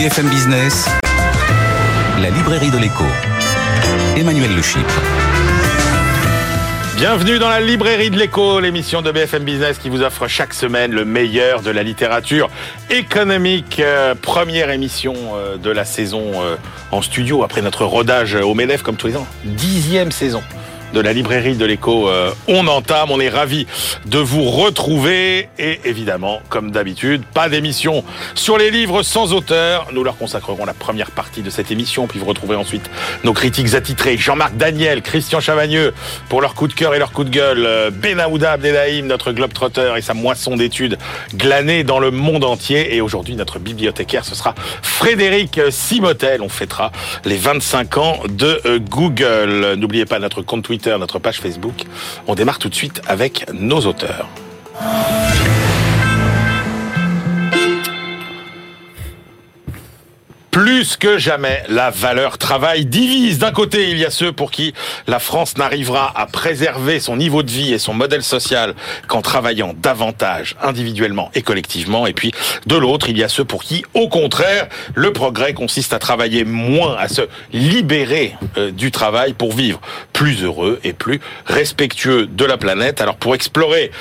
BFM Business, la librairie de l'écho. Emmanuel Lechypre. Bienvenue dans la librairie de l'écho, l'émission de BFM Business qui vous offre chaque semaine le meilleur de la littérature économique. Première émission de la saison en studio après notre rodage au MEDEF comme tous les ans. 10e saison de la librairie de l'écho. On entame, on est ravis de vous retrouver. Et évidemment, comme d'habitude, pas d'émission sur les livres sans auteur. Nous leur consacrerons la première partie de cette émission. Puis vous retrouverez ensuite nos critiques attitrés Jean-Marc Daniel, Christian Chavagneux pour leur coup de cœur et leur coup de gueule. Benaouda Abdelaïm, notre globe-trotteur et sa moisson d'études glanée dans le monde entier. Et aujourd'hui, notre bibliothécaire, ce sera Frédéric Simottel. On fêtera les 25 ans de Google. N'oubliez pas notre compte Twitter, notre page Facebook. On démarre tout de suite avec nos auteurs. Plus que jamais, la valeur travail divise. D'un côté, il y a ceux pour qui la France n'arrivera à préserver son niveau de vie et son modèle social qu'en travaillant davantage individuellement et collectivement. Et puis, de l'autre, il y a ceux pour qui, au contraire, le progrès consiste à travailler moins, à se libérer du travail pour vivre plus heureux et plus respectueux de la planète. Alors, pour explorer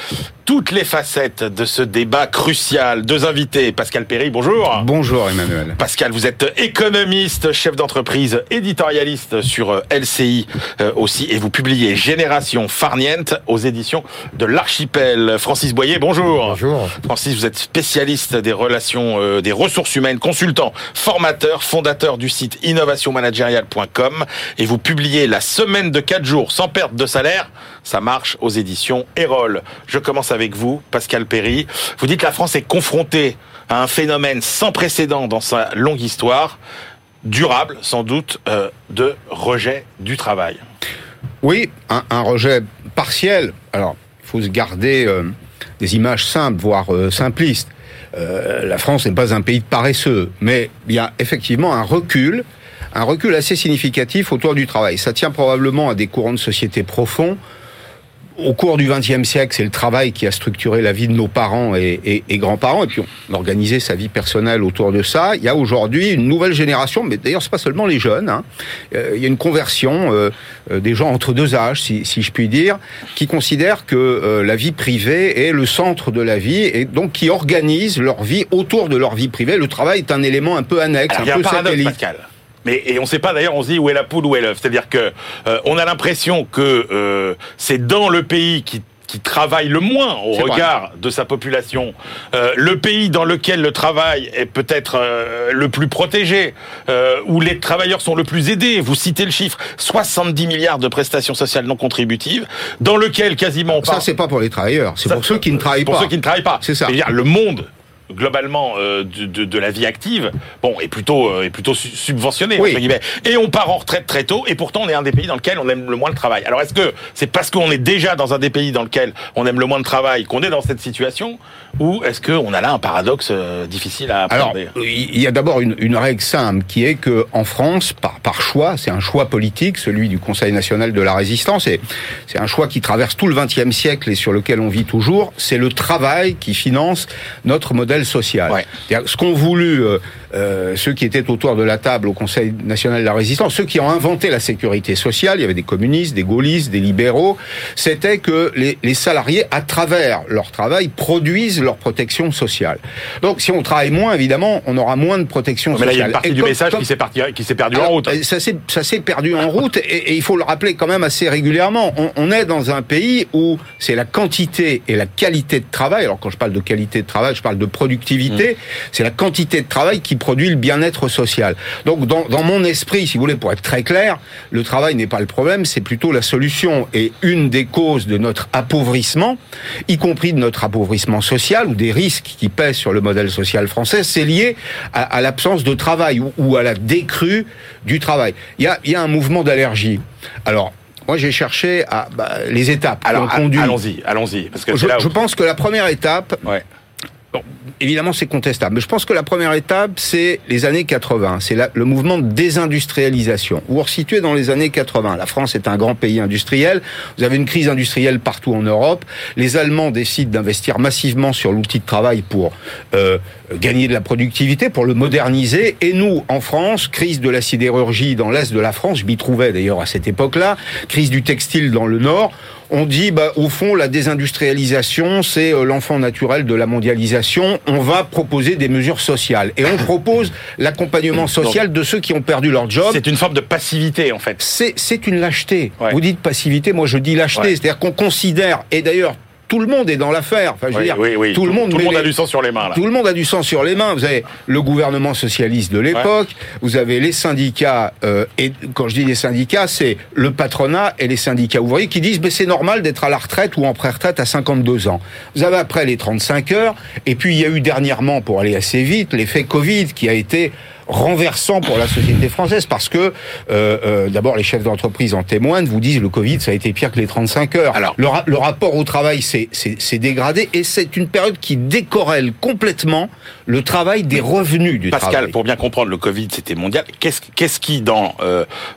toutes les facettes de ce débat crucial, deux invités. Pascal Perri, bonjour. Bonjour Emmanuel. Pascal, vous êtes économiste, chef d'entreprise, éditorialiste sur LCI aussi, et vous publiez Génération Farniente aux éditions de l'Archipel. Francis Boyer, bonjour. Bonjour. Francis, vous êtes spécialiste des relations, des ressources humaines, consultant, formateur, fondateur du site innovationmanagerial.com, et vous publiez La semaine de 4 jours sans perte de salaire, ça marche aux éditions Eyrolles. Je commence avec vous, Pascal Perri. Vous dites que la France est confrontée à un phénomène sans précédent dans sa longue histoire, durable sans doute, de rejet du travail. Oui, un rejet partiel. Alors, il faut se garder des images simples, voire simplistes. La France n'est pas un pays de paresseux, mais il y a effectivement un recul assez significatif autour du travail. Ça tient probablement à des courants de société profonds. Au cours du XXe siècle, c'est le travail qui a structuré la vie de nos parents et grands-parents, et puis on organisait sa vie personnelle autour de ça. Il y a aujourd'hui une nouvelle génération, mais d'ailleurs c'est pas seulement les jeunes, hein. Il y a une conversion des gens entre deux âges, si je puis dire, qui considèrent que la vie privée est le centre de la vie, et donc qui organisent leur vie autour de leur vie privée. Le travail est un élément un peu annexe, alors, un peu satellite. Mais, et on ne sait pas d'ailleurs, on se dit où est la poule, où est l'œuf. C'est-à-dire que on a l'impression que c'est dans le pays qui travaille le moins au regard de sa population, le pays dans lequel le travail est peut-être le plus protégé, où les travailleurs sont le plus aidés. Vous citez le chiffre 70 milliards de prestations sociales non contributives, dans lequel quasiment ça, c'est pas pour les travailleurs, c'est pour ceux qui ne travaillent pas. Pour ceux qui ne travaillent pas, c'est ça. C'est-à-dire le monde globalement de la vie active, bon, est plutôt subventionné, oui, entre guillemets. Et on part en retraite très tôt, et pourtant on est un des pays dans lequel on aime le moins le travail. Alors est-ce que c'est parce qu'on est déjà dans un des pays dans lequel on aime le moins le travail qu'on est dans cette situation, ou est-ce qu'on a là un paradoxe difficile à appréhender ? Alors, il y a d'abord une règle simple, qui est que en France, par choix, c'est un choix politique, celui du Conseil national de la résistance, et c'est un choix qui traverse tout le XXe siècle et sur lequel on vit toujours, c'est le travail qui finance notre modèle social. Ouais. Ce qu'ont voulu ceux qui étaient autour de la table au Conseil national de la résistance, ceux qui ont inventé la sécurité sociale, il y avait des communistes, des gaullistes, des libéraux, c'était que les salariés, à travers leur travail, produisent leur protection sociale. Donc, si on travaille moins, évidemment, on aura moins de protection sociale. Mais là, il y a une partie du message qui s'est perdu en route. Ça s'est perdu en route, et il faut le rappeler quand même assez régulièrement. On est dans un pays où c'est la quantité et la qualité de travail, alors quand je parle de qualité de travail, je parle de productivité, c'est la quantité de travail qui produit le bien-être social. Donc, dans mon esprit, si vous voulez, pour être très clair, le travail n'est pas le problème, c'est plutôt la solution. Et une des causes de notre appauvrissement, y compris de notre appauvrissement social, ou des risques qui pèsent sur le modèle social français, c'est lié à l'absence de travail, ou à la décrue du travail. Il y a un mouvement d'allergie. Alors, moi, j'ai cherché les étapes qui ont conduit. Allons-y, parce que je pense que la première étape... Ouais. Bon, évidemment, c'est contestable. Mais je pense que la première étape, c'est les années 80. C'est le mouvement de désindustrialisation. Vous vous resituez dans les années 80. La France est un grand pays industriel. Vous avez une crise industrielle partout en Europe. Les Allemands décident d'investir massivement sur l'outil de travail pour gagner de la productivité, pour le moderniser. Et nous, en France, crise de la sidérurgie dans l'Est de la France. Je m'y trouvais d'ailleurs à cette époque-là. Crise du textile dans le Nord. On dit, bah, au fond, la désindustrialisation, c'est l'enfant naturel de la mondialisation. On va proposer des mesures sociales. Et on propose l'accompagnement social de ceux qui ont perdu leur job. C'est une forme de passivité, en fait. C'est une lâcheté. Ouais. Vous dites passivité, moi je dis lâcheté. Ouais. C'est-à-dire qu'on considère, et d'ailleurs, tout le monde est dans l'affaire. Enfin, je veux dire, oui. Tout le monde a du sang sur les mains. Là. Tout le monde a du sang sur les mains. Vous avez le gouvernement socialiste de l'époque. Ouais. Vous avez les syndicats. Et quand je dis les syndicats, c'est le patronat et les syndicats ouvriers qui disent mais c'est normal d'être à la retraite ou en pré-retraite à 52 ans. Vous avez après les 35 heures. Et puis il y a eu dernièrement, pour aller assez vite, l'effet Covid qui a été renversant pour la société française parce que d'abord les chefs d'entreprise en témoignent, vous disent le Covid ça a été pire que les 35 heures. Alors le rapport au travail s'est dégradé et c'est une période qui décorrèle complètement le travail des revenus du travail. Pascal, pour bien comprendre, le Covid c'était mondial. Qu'est-ce qui dans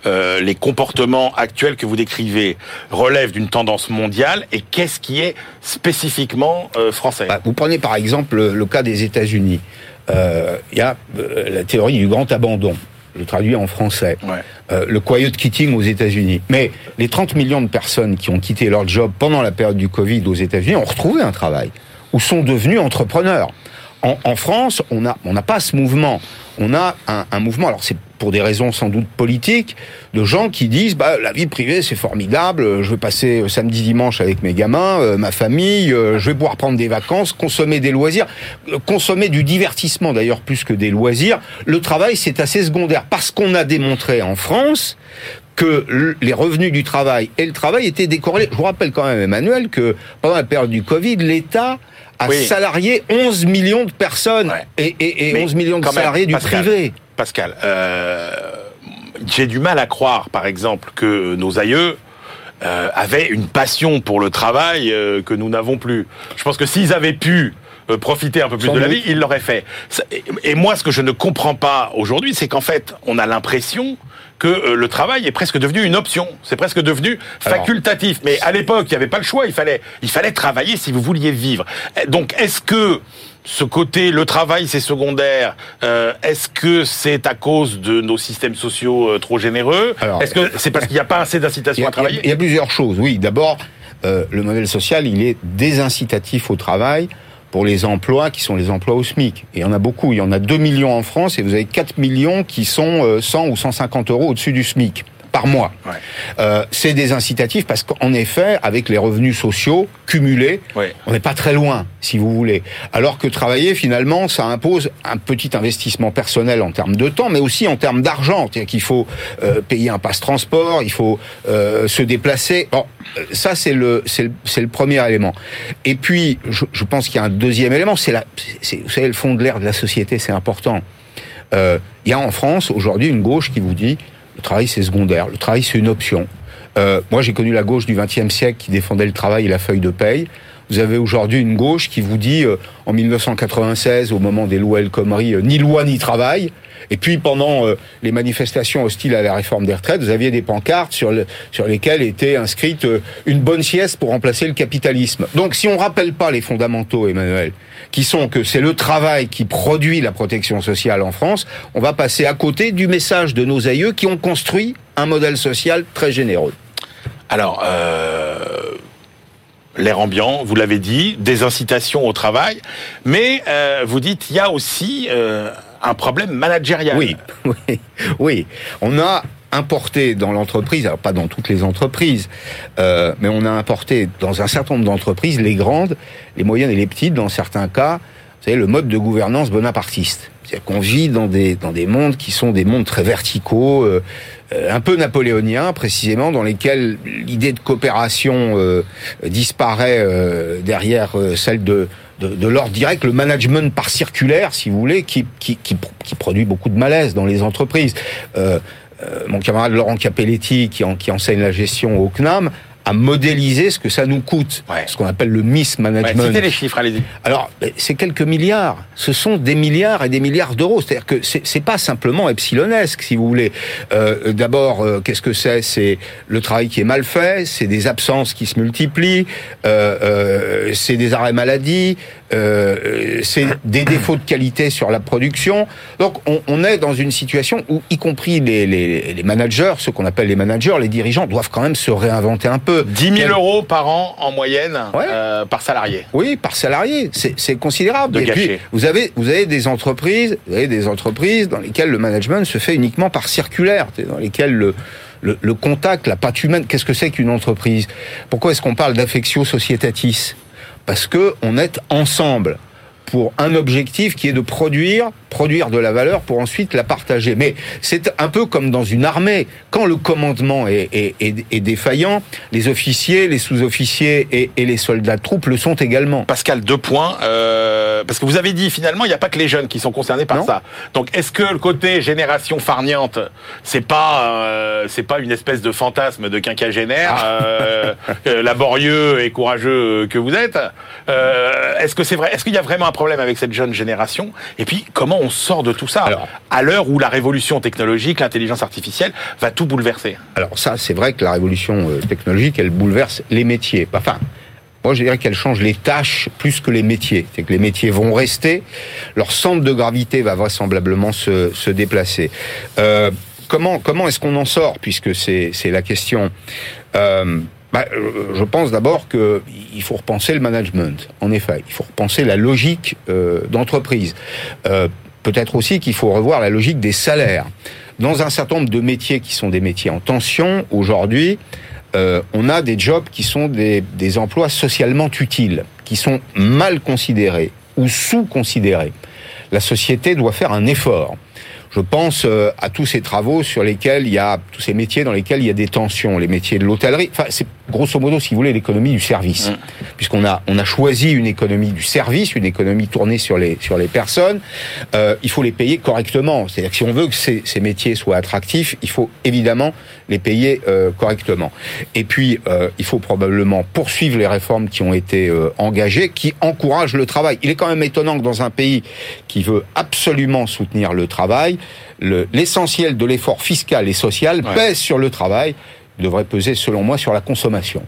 les comportements actuels que vous décrivez relève d'une tendance mondiale et qu'est-ce qui est spécifiquement français? Vous prenez par exemple le cas des États-Unis. Il y a la théorie du grand abandon, je traduis en français, le quiet quitting aux États-Unis. Mais les 30 millions de personnes qui ont quitté leur job pendant la période du Covid aux États-Unis ont retrouvé un travail ou sont devenus entrepreneurs. En France, on n'a pas ce mouvement. On a un mouvement, alors c'est pour des raisons sans doute politiques, de gens qui disent bah la vie privée c'est formidable, je vais passer samedi dimanche avec mes gamins, ma famille, je vais pouvoir prendre des vacances, consommer des loisirs, consommer du divertissement d'ailleurs plus que des loisirs. Le travail c'est assez secondaire parce qu'on a démontré en France que les revenus du travail et le travail étaient décorrélés. Je vous rappelle quand même, Emmanuel, que pendant la période du Covid, l'État a salarié 11 millions de personnes et 11 millions de salariés même, du privé. Pascal, j'ai du mal à croire, par exemple, que nos aïeux avaient une passion pour le travail que nous n'avons plus. Je pense que s'ils avaient pu profiter un peu plus de la vie, ils l'auraient fait. Et moi, ce que je ne comprends pas aujourd'hui, c'est qu'en fait, on a l'impression que le travail est presque devenu une option, c'est presque devenu facultatif. Mais à l'époque, il n'y avait pas le choix, il fallait travailler si vous vouliez vivre. Donc, est-ce que ce côté, le travail, c'est secondaire, est-ce que c'est à cause de nos systèmes sociaux trop généreux ? Est-ce que c'est parce qu'il n'y a pas assez d'incitation à travailler ? Il y a plusieurs choses, oui. D'abord, le modèle social, il est désincitatif au travail pour les emplois qui sont les emplois au SMIC. Et il y en a beaucoup. Il y en a 2 millions en France et vous avez 4 millions qui sont 100 ou 150 euros au-dessus du SMIC par mois. Ouais. C'est des incitatifs parce qu'en effet, avec les revenus sociaux cumulés, on n'est pas très loin, si vous voulez. Alors que travailler, finalement, ça impose un petit investissement personnel en termes de temps, mais aussi en termes d'argent. C'est-à-dire qu'il faut payer un passe-transport, il faut se déplacer. Bon, ça, c'est le premier élément. Et puis, je pense qu'il y a un deuxième élément, vous savez, le fond de l'air de la société, c'est important. Il y a en France, aujourd'hui, une gauche qui vous dit le travail, c'est secondaire. Le travail, c'est une option. Moi, j'ai connu la gauche du XXe siècle qui défendait le travail et la feuille de paye. Vous avez aujourd'hui une gauche qui vous dit, en 1996, au moment des lois El Khomri, ni loi ni travail. Et puis, pendant les manifestations hostiles à la réforme des retraites, vous aviez des pancartes sur lesquelles était inscrite une bonne sieste pour remplacer le capitalisme. Donc, si on ne rappelle pas les fondamentaux, Emmanuel, qui sont que c'est le travail qui produit la protection sociale en France, on va passer à côté du message de nos aïeux qui ont construit un modèle social très généreux. Alors, l'air ambiant, vous l'avez dit, des incitations au travail, mais vous dites il y a aussi un problème managérial. Oui. On a importé dans l'entreprise, alors pas dans toutes les entreprises, mais on a importé dans un certain nombre d'entreprises, les grandes, les moyennes et les petites, dans certains cas, vous savez, le mode de gouvernance bonapartiste. C'est-à-dire qu'on vit dans des mondes qui sont des mondes très verticaux, un peu napoléoniens précisément, dans lesquels l'idée de coopération disparaît derrière celle de l'ordre direct, le management par circulaire, si vous voulez, qui produit beaucoup de malaise dans les entreprises. Mon camarade Laurent Capelletti, qui enseigne la gestion au CNAM, à modéliser ce que ça nous coûte, ce qu'on appelle le mismanagement. C'était les chiffres, allez-y. Alors, c'est quelques milliards. Ce sont des milliards et des milliards d'euros. C'est-à-dire que c'est pas simplement epsilonesque, si vous voulez. D'abord, qu'est-ce que c'est ? C'est le travail qui est mal fait, c'est des absences qui se multiplient, c'est des arrêts maladie, c'est des défauts de qualité sur la production. Donc, on est dans une situation où, y compris les managers, ceux qu'on appelle les managers, les dirigeants, doivent quand même se réinventer un peu. 10 000 euros par an en moyenne par salarié. Oui, par salarié. C'est considérable. Et puis, vous avez des entreprises, dans lesquelles le management se fait uniquement par circulaire, dans lesquelles le contact, la patte humaine, qu'est-ce que c'est qu'une entreprise ? Pourquoi est-ce qu'on parle d'affectio societatis ? Parce que on est ensemble pour un objectif qui est de produire de la valeur pour ensuite la partager. Mais c'est un peu comme dans une armée. Quand le commandement est défaillant, les officiers, les sous-officiers et les soldats de troupes le sont également. Pascal, 2 points. Parce que vous avez dit, finalement, il n'y a pas que les jeunes qui sont concernés par ça. Donc, est-ce que le côté génération farniente, c'est pas une espèce de fantasme de quinquagénaire laborieux et courageux que vous êtes ? Est-ce que c'est vrai ? Est-ce qu'il y a vraiment un problème avec cette jeune génération ? Et puis, comment on sort de tout ça ? Alors, à l'heure où la révolution technologique, l'intelligence artificielle, va tout bouleverser. Alors ça, c'est vrai que la révolution technologique, elle bouleverse les métiers. Enfin, moi je dirais qu'elle change les tâches plus que les métiers. C'est que les métiers vont rester, leur centre de gravité va vraisemblablement se déplacer. Comment est-ce qu'on en sort ? Puisque c'est la question. Je pense d'abord qu'il faut repenser le management. En effet, il faut repenser la logique d'entreprise. Peut-être aussi qu'il faut revoir la logique des salaires. Dans un certain nombre de métiers qui sont des métiers en tension, aujourd'hui, on a des jobs qui sont des emplois socialement utiles, qui sont mal considérés ou sous-considérés. La société doit faire un effort. Je pense à tous ces travaux sur lesquels il y a tous ces métiers dans lesquels il y a des tensions, les métiers de l'hôtellerie. Enfin, c'est grosso modo, si vous voulez, l'économie du service, puisqu'on a choisi une économie du service, une économie tournée sur les personnes. Il faut les payer correctement. C'est-à-dire que si on veut que ces métiers soient attractifs, il faut évidemment les payer correctement. Et puis, il faut probablement poursuivre les réformes qui ont été engagées, qui encouragent le travail. Il est quand même étonnant que dans un pays qui veut absolument soutenir le travail, l'essentiel de l'effort fiscal et social pèse sur le travail, devrait peser selon moi sur la consommation.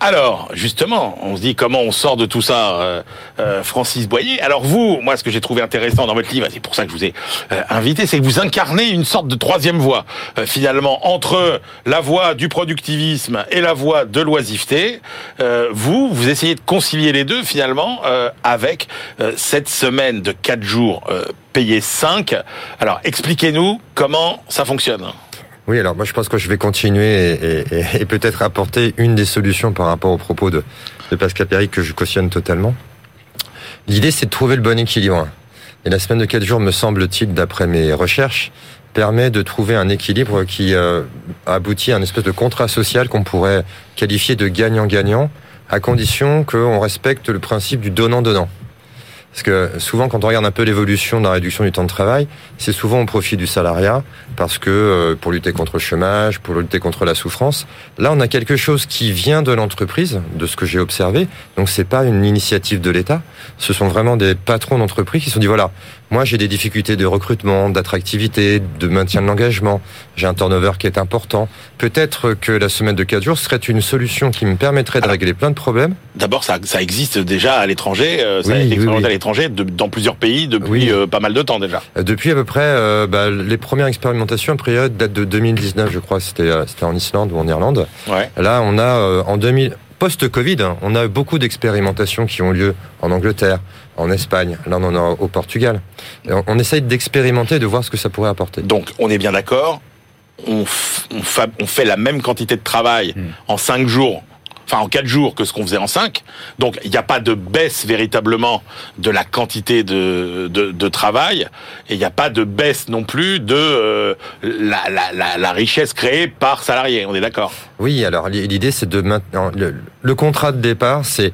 Alors, justement, on se dit comment on sort de tout ça, Francis Boyer. Alors vous, moi ce que j'ai trouvé intéressant dans votre livre, c'est pour ça que je vous ai invité, c'est que vous incarnez une sorte de troisième voie, finalement, entre la voie du productivisme et la voie de l'oisiveté. Vous essayez de concilier les deux, finalement, avec cette semaine de 4 jours payés 5. Alors, expliquez-nous comment ça fonctionne. Oui, alors moi je pense que je vais continuer et peut-être apporter une des solutions par rapport aux propos de Pascal Perri que je cautionne totalement. L'idée, c'est de trouver le bon équilibre. Et la semaine de 4 jours, me semble-t-il, d'après mes recherches, permet de trouver un équilibre qui aboutit à une espèce de contrat social qu'on pourrait qualifier de gagnant-gagnant, à condition qu'on respecte le principe du donnant-donnant. Parce que souvent, quand on regarde un peu l'évolution de la réduction du temps de travail, c'est souvent au profit du salariat, parce que pour lutter contre le chômage, pour lutter contre la souffrance, là, on a quelque chose qui vient de l'entreprise, de ce que j'ai observé. Donc, c'est pas une initiative de l'État. Ce sont vraiment des patrons d'entreprise qui se sont dit, voilà, moi, j'ai des difficultés de recrutement, d'attractivité, de maintien de l'engagement. J'ai un turnover qui est important. Peut-être que la semaine de 4 jours serait une solution qui me permettrait de régler plein de problèmes. D'abord, ça existe déjà à l'étranger. Ça a été expérimenté à l'étranger, dans plusieurs pays, depuis pas mal de temps déjà. Depuis à peu près, les premières expérimentations, période date de 2019, je crois. C'était en Islande ou en Irlande. Ouais. Là, on a en 2000... Post-Covid, on a beaucoup d'expérimentations qui ont lieu en Angleterre, en Espagne, là on en a au Portugal. On essaye d'expérimenter, de voir ce que ça pourrait apporter. Donc on est bien d'accord, on fait la même quantité de travail en 5 jours, enfin en 4 jours que ce qu'on faisait en 5. Donc il n'y a pas de baisse véritablement de la quantité de travail, et il n'y a pas de baisse non plus de la richesse créée par salarié, on est d'accord ? Oui, alors l'idée c'est de maintenant le contrat de départ, c'est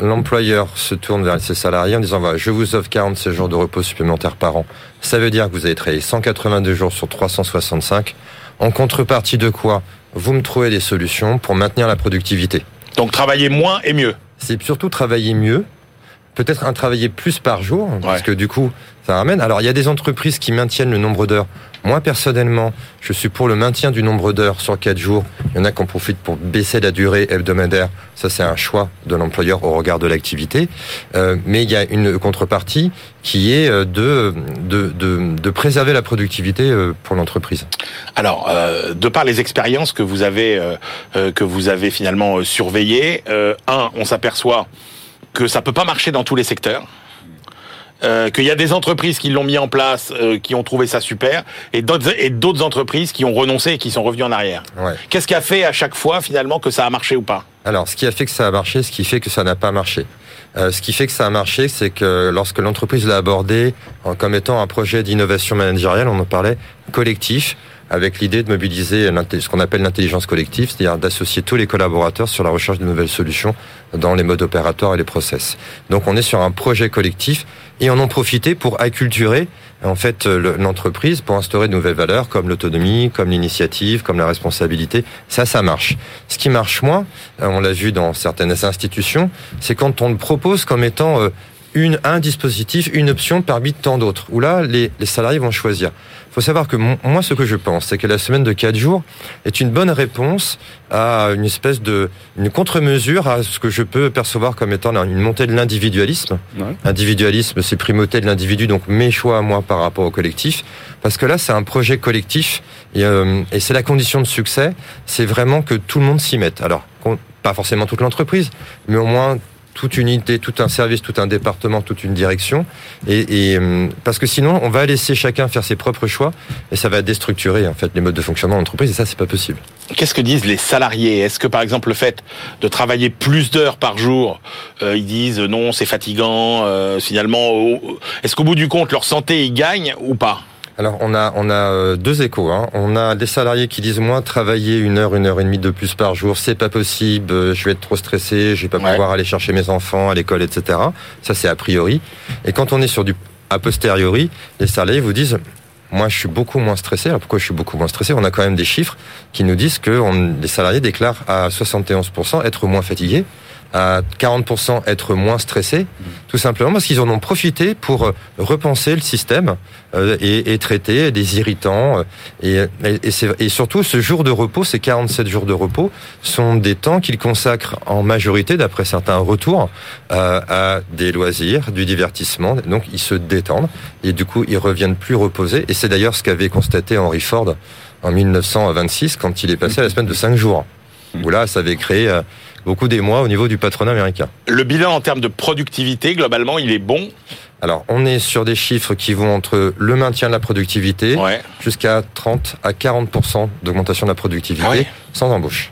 l'employeur se tourne vers ses salariés en disant voilà, je vous offre 46 jours de repos supplémentaires par an. Ça veut dire que vous avez travaillé 182 jours sur 365. En contrepartie de quoi vous me trouvez des solutions pour maintenir la productivité. Donc travailler moins et mieux. C'est surtout travailler mieux, peut-être un travailler plus par jour, parce que du coup, ça ramène. Alors, il y a des entreprises qui maintiennent le nombre d'heures. Moi, personnellement, je suis pour le maintien du nombre d'heures sur 4 jours. Il y en a qui en profitent pour baisser la durée hebdomadaire. Ça, c'est un choix de l'employeur au regard de l'activité. Mais il y a une contrepartie qui est de préserver la productivité pour l'entreprise. Alors, de par les expériences que vous avez finalement surveillées, on s'aperçoit que ça peut pas marcher dans tous les secteurs, qu'il y a des entreprises qui l'ont mis en place, qui ont trouvé ça super, et d'autres entreprises qui ont renoncé et qui sont revenues en arrière. Ouais. Qu'est-ce qui a fait à chaque fois, finalement, que ça a marché ou pas ? Alors, ce qui a fait que ça a marché, ce qui fait que ça n'a pas marché. Ce qui fait que ça a marché, c'est que lorsque l'entreprise l'a abordé comme étant un projet d'innovation managériale, on en parlait, collectif, avec l'idée de mobiliser ce qu'on appelle l'intelligence collective, c'est-à-dire d'associer tous les collaborateurs sur la recherche de nouvelles solutions dans les modes opératoires et les process. Donc on est sur un projet collectif et on en profitait pour acculturer en fait l'entreprise, pour instaurer de nouvelles valeurs comme l'autonomie, comme l'initiative, comme la responsabilité. Ça marche. Ce qui marche moins, on l'a vu dans certaines institutions, c'est quand on le propose comme étant un dispositif, une option parmi tant d'autres, où là, les salariés vont choisir. Il faut savoir que moi, ce que je pense, c'est que la semaine de 4 jours est une bonne réponse à une contre-mesure à ce que je peux percevoir comme étant une montée de l'individualisme. Ouais. Individualisme, c'est primauté de l'individu, donc mes choix à moi par rapport au collectif. Parce que là, c'est un projet collectif et c'est la condition de succès, c'est vraiment que tout le monde s'y mette. Alors, pas forcément toute l'entreprise, mais au moins toute une unité, tout un service, tout un département, toute une direction. Et parce que sinon, on va laisser chacun faire ses propres choix et ça va déstructurer en fait les modes de fonctionnement de l'entreprise et ça, c'est pas possible. Qu'est-ce que disent les salariés ? Est-ce que par exemple le fait de travailler plus d'heures par jour, ils disent non, c'est fatigant, finalement, est-ce qu'au bout du compte, leur santé, ils gagnent ou pas ? Alors on a deux échos. On a des salariés qui disent moi travailler une heure et demie de plus par jour, c'est pas possible, je vais être trop stressé, je vais pas pouvoir aller chercher mes enfants à l'école, etc. Ça c'est a priori. Et quand on est sur du a posteriori, les salariés vous disent moi je suis beaucoup moins stressé. Alors pourquoi je suis beaucoup moins stressé ? On a quand même des chiffres qui nous disent que les salariés déclarent à 71% être moins fatigués, à 40% être moins stressés, tout simplement parce qu'ils en ont profité pour repenser le système et traiter des irritants. Et surtout, ce jour de repos, ces 47 jours de repos, sont des temps qu'ils consacrent en majorité, d'après certains retours, à des loisirs, du divertissement. Donc, ils se détendent et du coup, ils reviennent plus reposés. Et c'est d'ailleurs ce qu'avait constaté Henry Ford en 1926 quand il est passé à la semaine de 5 jours. Où là, ça avait créé beaucoup d'émoi au niveau du patronat américain. Le bilan en termes de productivité, globalement, il est bon ? Alors, on est sur des chiffres qui vont entre le maintien de la productivité jusqu'à 30 à 40% d'augmentation de la productivité sans embauche.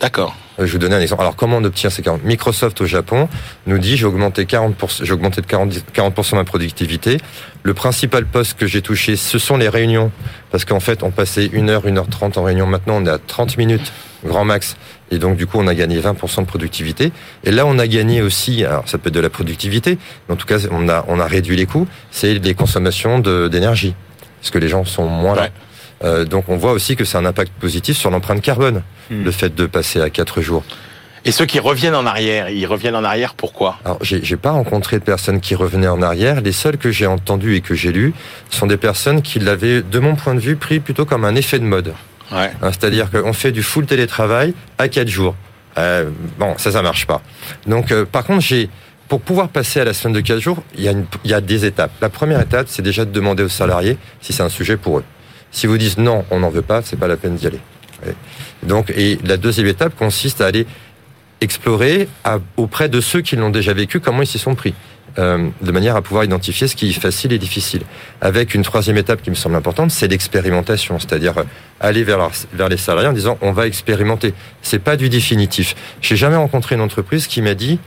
D'accord. Je vais vous donner un exemple. Alors, comment on obtient ces 40 ? Microsoft au Japon nous dit j'ai augmenté de 40% ma productivité. Le principal poste que j'ai touché, ce sont les réunions. Parce qu'en fait, on passait 1h, 1h30 en réunion. Maintenant, on est à 30 minutes, grand max. Et donc, du coup, on a gagné 20% de productivité. Et là, on a gagné aussi, alors ça peut être de la productivité, mais en tout cas, on a réduit les coûts, c'est les consommations d'énergie. Parce que les gens sont moins là. Donc, on voit aussi que c'est un impact positif sur l'empreinte carbone, le fait de passer à 4 jours. Et ceux qui reviennent en arrière, ils reviennent en arrière pourquoi ? Alors, j'ai pas rencontré de personnes qui revenaient en arrière. Les seuls que j'ai entendus et que j'ai lus sont des personnes qui l'avaient, de mon point de vue, pris plutôt comme un effet de mode. Ouais. C'est-à-dire qu'on fait du full télétravail à 4 jours. Bon, ça marche pas. Donc, par contre, pour pouvoir passer à la semaine de 4 jours, il y a des étapes. La première étape, c'est déjà de demander aux salariés si c'est un sujet pour eux. Si vous disent non, on n'en veut pas, c'est pas la peine d'y aller. Donc, et la deuxième étape consiste à aller explorer auprès de ceux qui l'ont déjà vécu, comment ils s'y sont pris. De manière à pouvoir identifier ce qui est facile et difficile. Avec une troisième étape qui me semble importante, c'est l'expérimentation, c'est-à-dire aller vers les salariés en disant on va expérimenter. C'est pas du définitif. J'ai jamais rencontré une entreprise qui m'a dit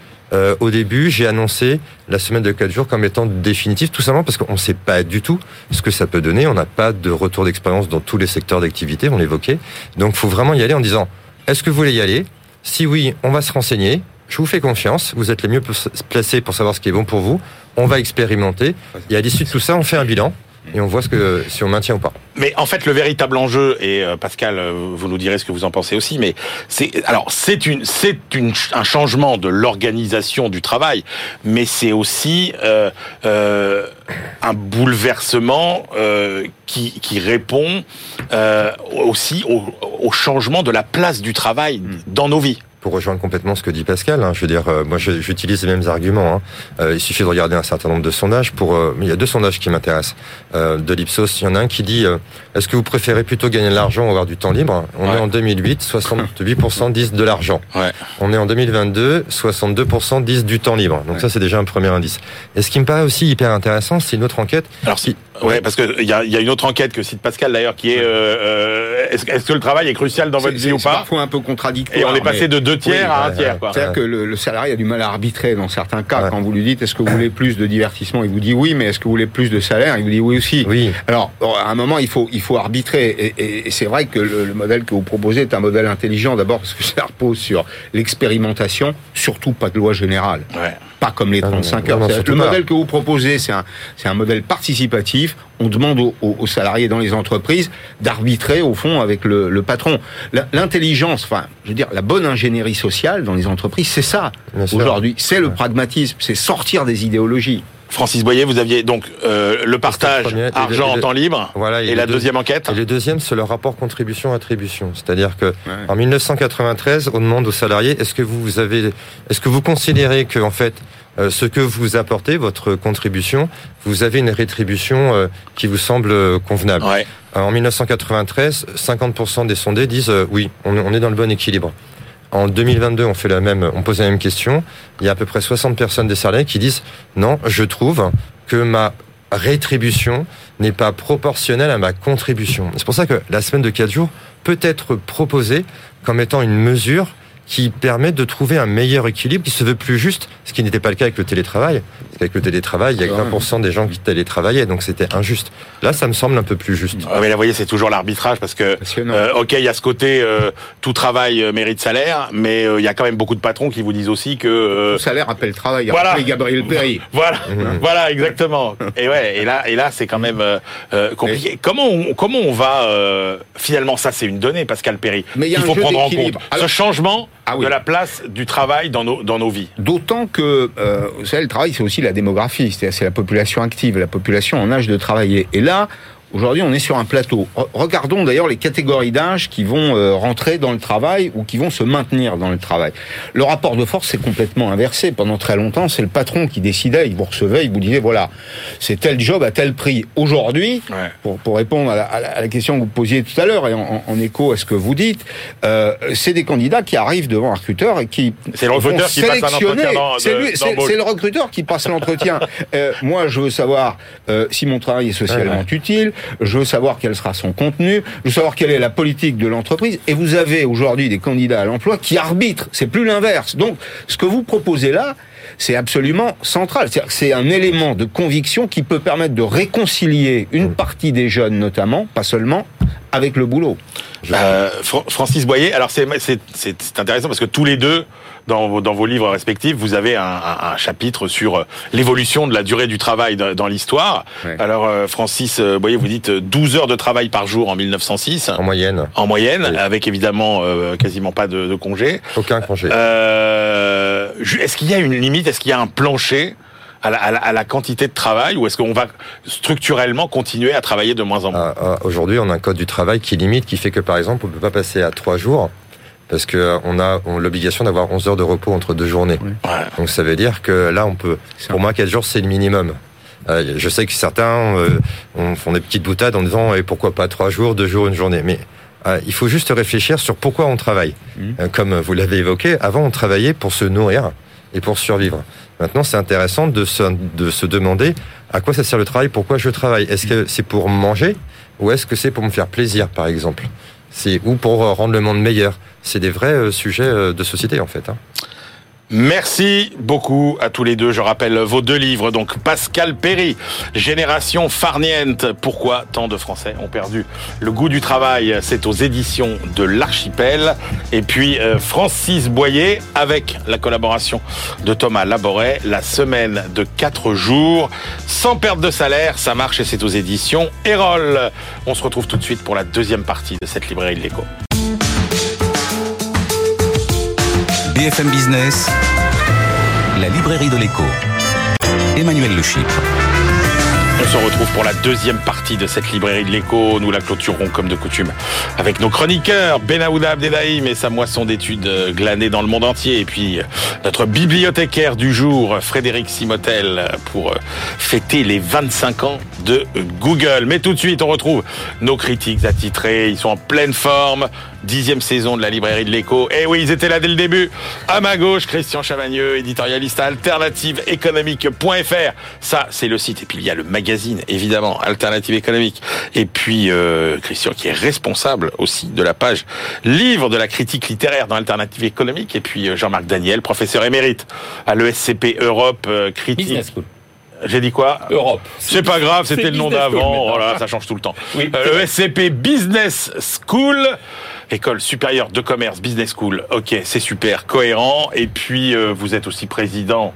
au début j'ai annoncé la semaine de 4 jours comme étant définitive, tout simplement parce qu'on ne sait pas du tout ce que ça peut donner. On n'a pas de retour d'expérience dans tous les secteurs d'activité, on l'évoquait. Donc faut vraiment y aller en disant est-ce que vous voulez y aller ? Si oui, on va se renseigner. Je vous fais confiance, vous êtes les mieux placés pour savoir ce qui est bon pour vous. On va expérimenter et à l'issue de tout ça, on fait un bilan et on voit ce que, si on maintient ou pas. Mais en fait, le véritable enjeu, et Pascal, vous nous direz ce que vous en pensez aussi, mais c'est un changement de l'organisation du travail, mais c'est aussi un bouleversement qui répond aussi au changement de la place du travail dans nos vies. Pour rejoindre complètement ce que dit Pascal, hein, je veux dire, moi j'utilise les mêmes arguments. Il suffit de regarder un certain nombre de sondages. Il y a 2 sondages qui m'intéressent de l'Ipsos. Il y en a un qui dit est-ce que vous préférez plutôt gagner de l'argent ou avoir du temps libre ? On est en 2008, 68% disent de l'argent. Ouais. On est en 2022, 62% disent du temps libre. Donc ça, c'est déjà un premier indice. Et ce qui me paraît aussi hyper intéressant, c'est une autre enquête. Alors si, parce que il y a une autre enquête que cite Pascal d'ailleurs, qui est est-ce que le travail est crucial dans votre vie ou pas ? C'est parfois un peu contradictoire. Et on est passé de 2/3 à 1/3. Quoi. C'est-à-dire que le salarié a du mal à arbitrer dans certains cas. Ouais. Quand vous lui dites est-ce que vous voulez plus de divertissement, il vous dit oui, mais est-ce que vous voulez plus de salaire, il vous dit oui aussi. Oui. Alors, à un moment, il faut arbitrer. Et c'est vrai que le modèle que vous proposez est un modèle intelligent, d'abord parce que ça repose sur l'expérimentation, surtout pas de loi générale. Ouais. Pas comme les 35 heures. Le modèle que vous proposez, c'est un modèle participatif. On demande aux salariés dans les entreprises d'arbitrer, au fond, avec le patron. L'intelligence, la bonne ingénierie sociale dans les entreprises, c'est ça. Aujourd'hui, c'est le pragmatisme, c'est sortir des idéologies. Francis Boyer, vous aviez donc le partage argent en temps libre et la deuxième enquête. Et le deuxième, c'est le rapport contribution-attribution. C'est-à-dire que en 1993, on demande aux salariés est-ce que vous considérez que en fait ce que vous apportez, votre contribution, vous avez une rétribution qui vous semble convenable. Ouais. En 1993, 50% des sondés disent oui, on est dans le bon équilibre. En 2022, on pose la même question. Il y a à peu près 60 personnes des salariés qui disent non, je trouve que ma rétribution n'est pas proportionnelle à ma contribution. C'est pour ça que la semaine de 4 jours peut être proposée comme étant une mesure qui permet de trouver un meilleur équilibre, qui se veut plus juste, ce qui n'était pas le cas avec le télétravail. Parce qu'avec le télétravail, il y a que 20% des gens qui télétravaillaient, donc c'était injuste. Là, ça me semble un peu plus juste. Ah, mais là, vous voyez, c'est toujours l'arbitrage, parce que, il y a ce côté, tout travail mérite salaire, mais il y a quand même beaucoup de patrons qui vous disent aussi que... tout salaire appelle travail, voilà. Gabriel Perri. Voilà, voilà, exactement. Et là, c'est quand même compliqué. Mais... Comment on va... Finalement, ça, c'est une donnée, Pascal Perri. Mais il faut prendre en compte ce changement... de la place du travail dans nos vies. D'autant que, vous savez, le travail, c'est aussi la démographie, c'est-à-dire c'est la population active, la population en âge de travailler. Et là, aujourd'hui, on est sur un plateau. Regardons d'ailleurs les catégories d'âge qui vont rentrer dans le travail ou qui vont se maintenir dans le travail. Le rapport de force est complètement inversé. Pendant très longtemps, c'est le patron qui décidait, il vous recevait, il vous disait, voilà, c'est tel job à tel prix. Aujourd'hui, pour répondre à la question que vous posiez tout à l'heure et en écho à ce que vous dites, c'est des candidats qui arrivent devant un recruteur et qui c'est le recruteur qui passe l'entretien. Moi, je veux savoir si mon travail est socialement utile. Je veux savoir quel sera son contenu, je veux savoir quelle est la politique de l'entreprise. Et vous avez aujourd'hui des candidats à l'emploi qui arbitrent, c'est plus l'inverse. Donc, ce que vous proposez là, c'est absolument central. C'est-à-dire que c'est un élément de conviction qui peut permettre de réconcilier une partie des jeunes, notamment, pas seulement, avec le boulot. Francis Boyer, alors c'est intéressant parce que tous les deux, dans vos livres respectifs, vous avez un chapitre sur l'évolution de la durée du travail dans l'histoire. Ouais. Alors, Francis Boyer, vous dites 12 heures de travail par jour en 1906. En moyenne, oui. Avec évidemment quasiment pas de congé. Aucun congé. Est-ce qu'il y a une limite ? Est-ce qu'il y a un plancher à la quantité de travail, ou est-ce qu'on va structurellement continuer à travailler de moins en moins ? Aujourd'hui, on a un code du travail qui limite, qui fait que, par exemple, on ne peut pas passer à 3 jours, parce qu'on a l'obligation d'avoir 11 heures de repos entre 2 journées. Oui. Voilà. Donc ça veut dire que là, on peut... Pour moi, 4 jours, c'est le minimum. Je sais que certains font des petites boutades en disant « pourquoi pas 3 jours, 2 jours, 1 journée ?» Mais il faut juste réfléchir sur pourquoi on travaille. Comme vous l'avez évoqué, avant, on travaillait pour se nourrir et pour survivre. Maintenant, c'est intéressant de se demander à quoi ça sert le travail, pourquoi je travaille. Est-ce que c'est pour manger ou est-ce que c'est pour me faire plaisir, par exemple ? Ou pour rendre le monde meilleur ? C'est des vrais sujets de société, en fait. Merci beaucoup à tous les deux. Je rappelle vos deux livres. Donc, Pascal Perri, Génération Farniente. Pourquoi tant de Français ont perdu le goût du travail? C'est aux éditions de l'Archipel. Et puis, Francis Boyer, avec la collaboration de Thomas Laboret, La semaine de 4 jours sans perte de salaire. Ça marche, et c'est aux éditions Eyrolles. On se retrouve tout de suite pour la deuxième partie de cette librairie de l'écho. BFM Business, la librairie de l'écho, Emmanuel Lechypre. On se retrouve pour la deuxième partie de cette librairie de l'écho. Nous la clôturerons comme de coutume avec nos chroniqueurs, Benaouda Abdelaïm et sa moisson d'études glanées dans le monde entier. Et puis notre bibliothécaire du jour, Frédéric Simottel, pour fêter les 25 ans de Google. Mais tout de suite, on retrouve nos critiques attitrés. Ils sont en pleine forme. 10e saison de la librairie de l'écho. Eh oui, ils étaient là dès le début. À ma gauche, Christian Chavagneux, éditorialiste à alternativeéconomique.fr. Ça, c'est le site. Et puis, il y a le magazine, évidemment, Alternative Économique. Et puis, Christian, qui est responsable aussi de la page livre de la critique littéraire dans Alternative Économique. Et puis, Jean-Marc Daniel, professeur émérite à l'ESCP Europe, critique. Business School. J'ai dit quoi ? Europe. C'est pas grave, c'était le nom d'avant. Voilà, ça change tout le temps. Oui. ESCP Business School. École supérieure de commerce, business school. Ok, c'est super cohérent. Et puis, vous êtes aussi président,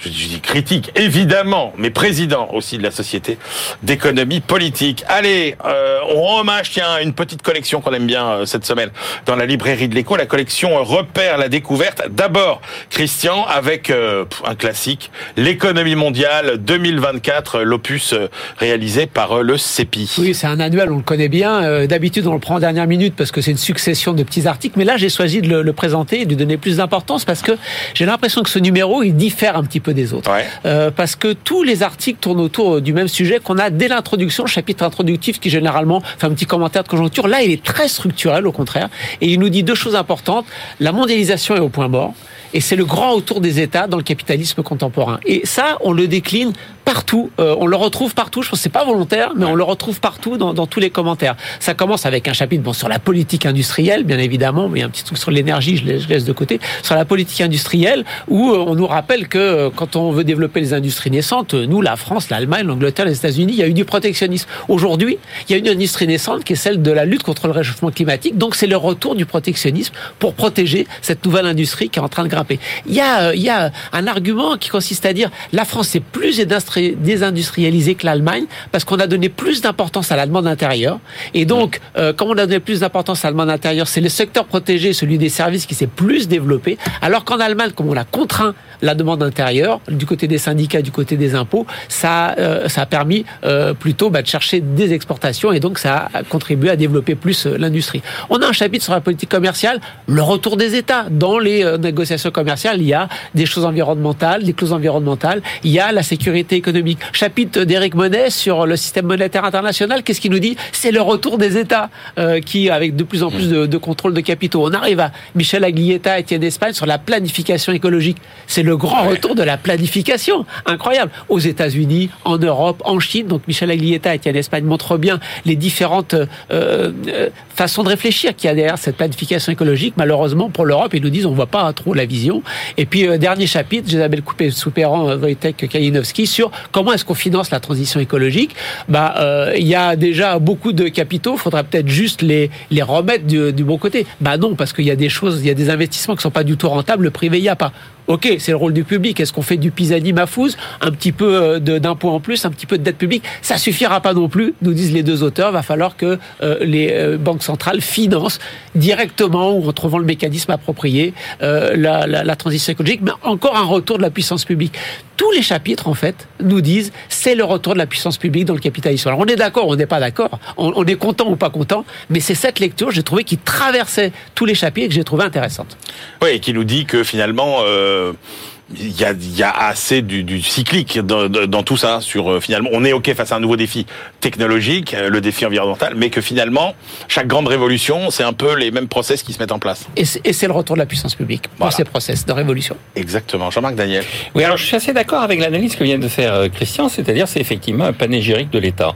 je dis critique, évidemment, mais président aussi de la Société d'économie politique. Allez, on rend hommage, tiens, une petite collection qu'on aime bien cette semaine dans la librairie de l'écho, la collection Repères, la découverte. D'abord, Christian, avec un classique, l'économie mondiale 2024, l'opus réalisé par le CEPI. Oui, c'est un annuel, on le connaît bien. D'habitude, on le prend en dernière minute parce que c'est une succession de petits articles, mais là, j'ai choisi de le présenter et de lui donner plus d'importance parce que j'ai l'impression que ce numéro, il diffère un petit peu des autres. Ouais. Parce que tous les articles tournent autour du même sujet qu'on a dès l'introduction, le chapitre introductif qui généralement fait un petit commentaire de conjoncture. Là, il est très structurel au contraire et il nous dit deux choses importantes. La mondialisation est au point mort et c'est le grand retour des États dans le capitalisme contemporain. Et ça, on le décline partout. On le retrouve partout. Je pense que c'est pas volontaire, mais on le retrouve partout dans tous les commentaires. Ça commence avec un chapitre sur la politique industrielle, bien évidemment, mais un petit truc sur l'énergie, je laisse de côté. Sur la politique industrielle, où on nous rappelle que quand on veut développer les industries naissantes, nous, la France, l'Allemagne, l'Angleterre, les États-Unis, il y a eu du protectionnisme. Aujourd'hui, il y a une industrie naissante qui est celle de la lutte contre le réchauffement climatique. Donc, c'est le retour du protectionnisme pour protéger cette nouvelle industrie qui est en train de grimper. Il y a un argument qui consiste à dire la France est plus désindustrialisée que l'Allemagne parce qu'on a donné plus d'importance à la demande intérieure. Et donc, comme on a donné plus d'importance à la demande intérieure, c'est le secteur protégé, celui des services, qui s'est plus développé. Alors qu'en Allemagne, comme on l'a contraint, la demande intérieure, du côté des syndicats, du côté des impôts, ça a permis plutôt de chercher des exportations et donc ça a contribué à développer plus l'industrie. On a un chapitre sur la politique commerciale, le retour des États. Dans les négociations commerciales, il y a des choses environnementales, des clauses environnementales, il y a la sécurité économique. Chapitre d'Éric Monnet sur le système monétaire international, qu'est-ce qu'il nous dit ? C'est le retour des États qui, avec de plus en plus de contrôle de capitaux. On arrive à Michel Aglietta et Étienne Espagne sur la planification écologique. C'est le grand retour de la planification. Incroyable. Aux États-Unis, en Europe, en Chine. Donc, Michel Aglietta et Étienne Espagne montrent bien les différentes façons de réfléchir qu'il y a derrière cette planification écologique. Malheureusement, pour l'Europe, ils nous disent on ne voit pas trop la vision. Et puis, dernier chapitre, Isabelle Coupé-Souperan, Wojtek Kalinowski, sur comment est-ce qu'on finance la transition écologique. Y a déjà beaucoup de capitaux. Il faudra peut-être juste les remettre du bon côté. Non, parce qu'il y a des choses, il y a des investissements qui ne sont pas du tout rentables. Le privé, il n'y a pas. Ok, c'est le rôle du public. Est-ce qu'on fait du Pisani-Maffouz, un petit peu d'impôts en plus, un petit peu de dette publique ? Ça suffira pas non plus, nous disent les deux auteurs. Va falloir que les banques centrales financent directement ou en trouvant le mécanisme approprié la transition écologique. Mais encore un retour de la puissance publique. Tous les chapitres, en fait, nous disent c'est le retour de la puissance publique dans le capitalisme. Alors on est d'accord, on n'est pas d'accord, on est content ou pas content, mais c'est cette lecture, j'ai trouvé, qui traversait tous les chapitres, que j'ai trouvé intéressante. Oui, et qui nous dit que finalement... Il y a assez du cyclique dans tout ça. Finalement, on est OK face à un nouveau défi technologique, le défi environnemental, mais que finalement, chaque grande révolution, c'est un peu les mêmes process qui se mettent en place. Et c'est le retour de la puissance publique pour ces process de révolution. Exactement. Jean-Marc Daniel. Oui, alors je suis assez d'accord avec l'analyse que vient de faire Christian, c'est-à-dire c'est effectivement un panégyrique de l'État.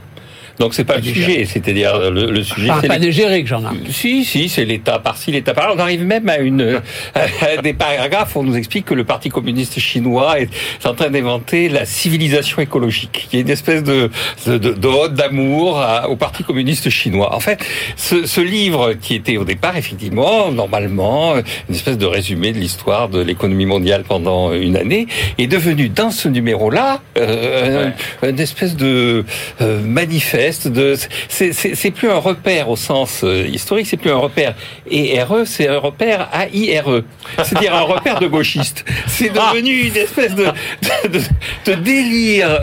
Donc c'est pas le sujet, c'est-à-dire le sujet. On parle pas de gérer, Jean-Marc. Si, c'est l'État par-ci, l'État par-là. On arrive même à des paragraphes où on nous explique que le Parti communiste chinois est en train d'inventer la civilisation écologique. Il y a une espèce de ode d'amour au Parti communiste chinois. En fait, ce livre qui était au départ, effectivement, normalement, une espèce de résumé de l'histoire de l'économie mondiale pendant une année, est devenu dans ce numéro-là une espèce de manifeste. C'est plus un repère au sens historique, c'est plus un repère ERE, c'est un repère AIRE, c'est-à-dire un repère de gauchiste. C'est devenu une espèce de délire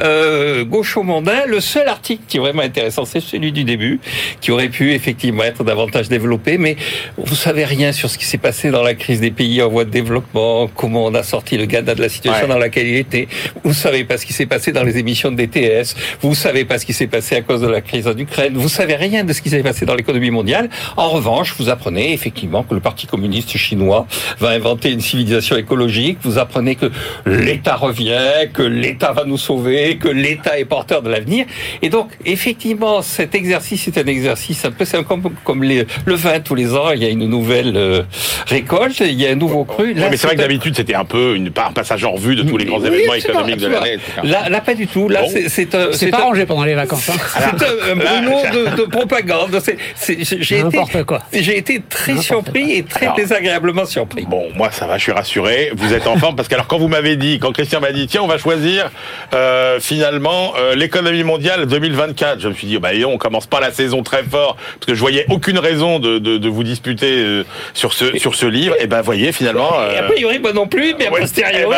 gaucho-mondain. Le seul article qui est vraiment intéressant, c'est celui du début, qui aurait pu effectivement être davantage développé, mais vous savez rien sur ce qui s'est passé dans la crise des pays en voie de développement, comment on a sorti le Ghana de la situation dans laquelle il était. Vous savez pas ce qui s'est passé dans les émissions de DTS, vous savez pas ce qui s'est passé à cause de la crise en Ukraine, vous savez rien de ce qui s'est passé dans l'économie mondiale. En revanche, vous apprenez effectivement que le Parti communiste chinois va inventer une civilisation écologique, vous apprenez que l'État revient, que l'État va nous sauver, que l'État est porteur de l'avenir. Et donc, effectivement, cet exercice est un exercice un peu, c'est comme le vin tous les ans, il y a une nouvelle récolte, il y a un nouveau cru. Là, mais c'est vrai que d'habitude, c'était un peu un passage en revue de tous les grands événements économiques de l'année. Là, pas du tout. Là, c'est pas rangé pendant les vacances. C'est un brûlot de propagande. J'ai été très surpris et très désagréablement surpris. Bon, moi, ça va, je suis rassuré. Vous êtes en forme parce que, alors, quand Christian m'a dit, tiens, on va choisir finalement l'économie mondiale 2024, je me suis dit, on commence pas la saison très fort parce que je voyais aucune raison de vous disputer sur ce livre. Et ben, voyez, finalement. A priori, moi non plus, mais a posteriori.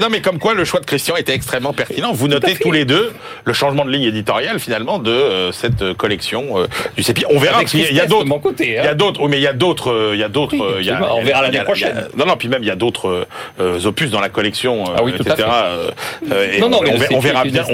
Non, mais comme quoi, le choix de Christian était extrêmement pertinent. Vous notez tous les deux le changement de ligne éditoriale, finalement, de cette collection du CEPI. On verra, parce qu'il y a d'autres. On verra l'année prochaine. Puis même, il y a d'autres opus dans la collection, etc. On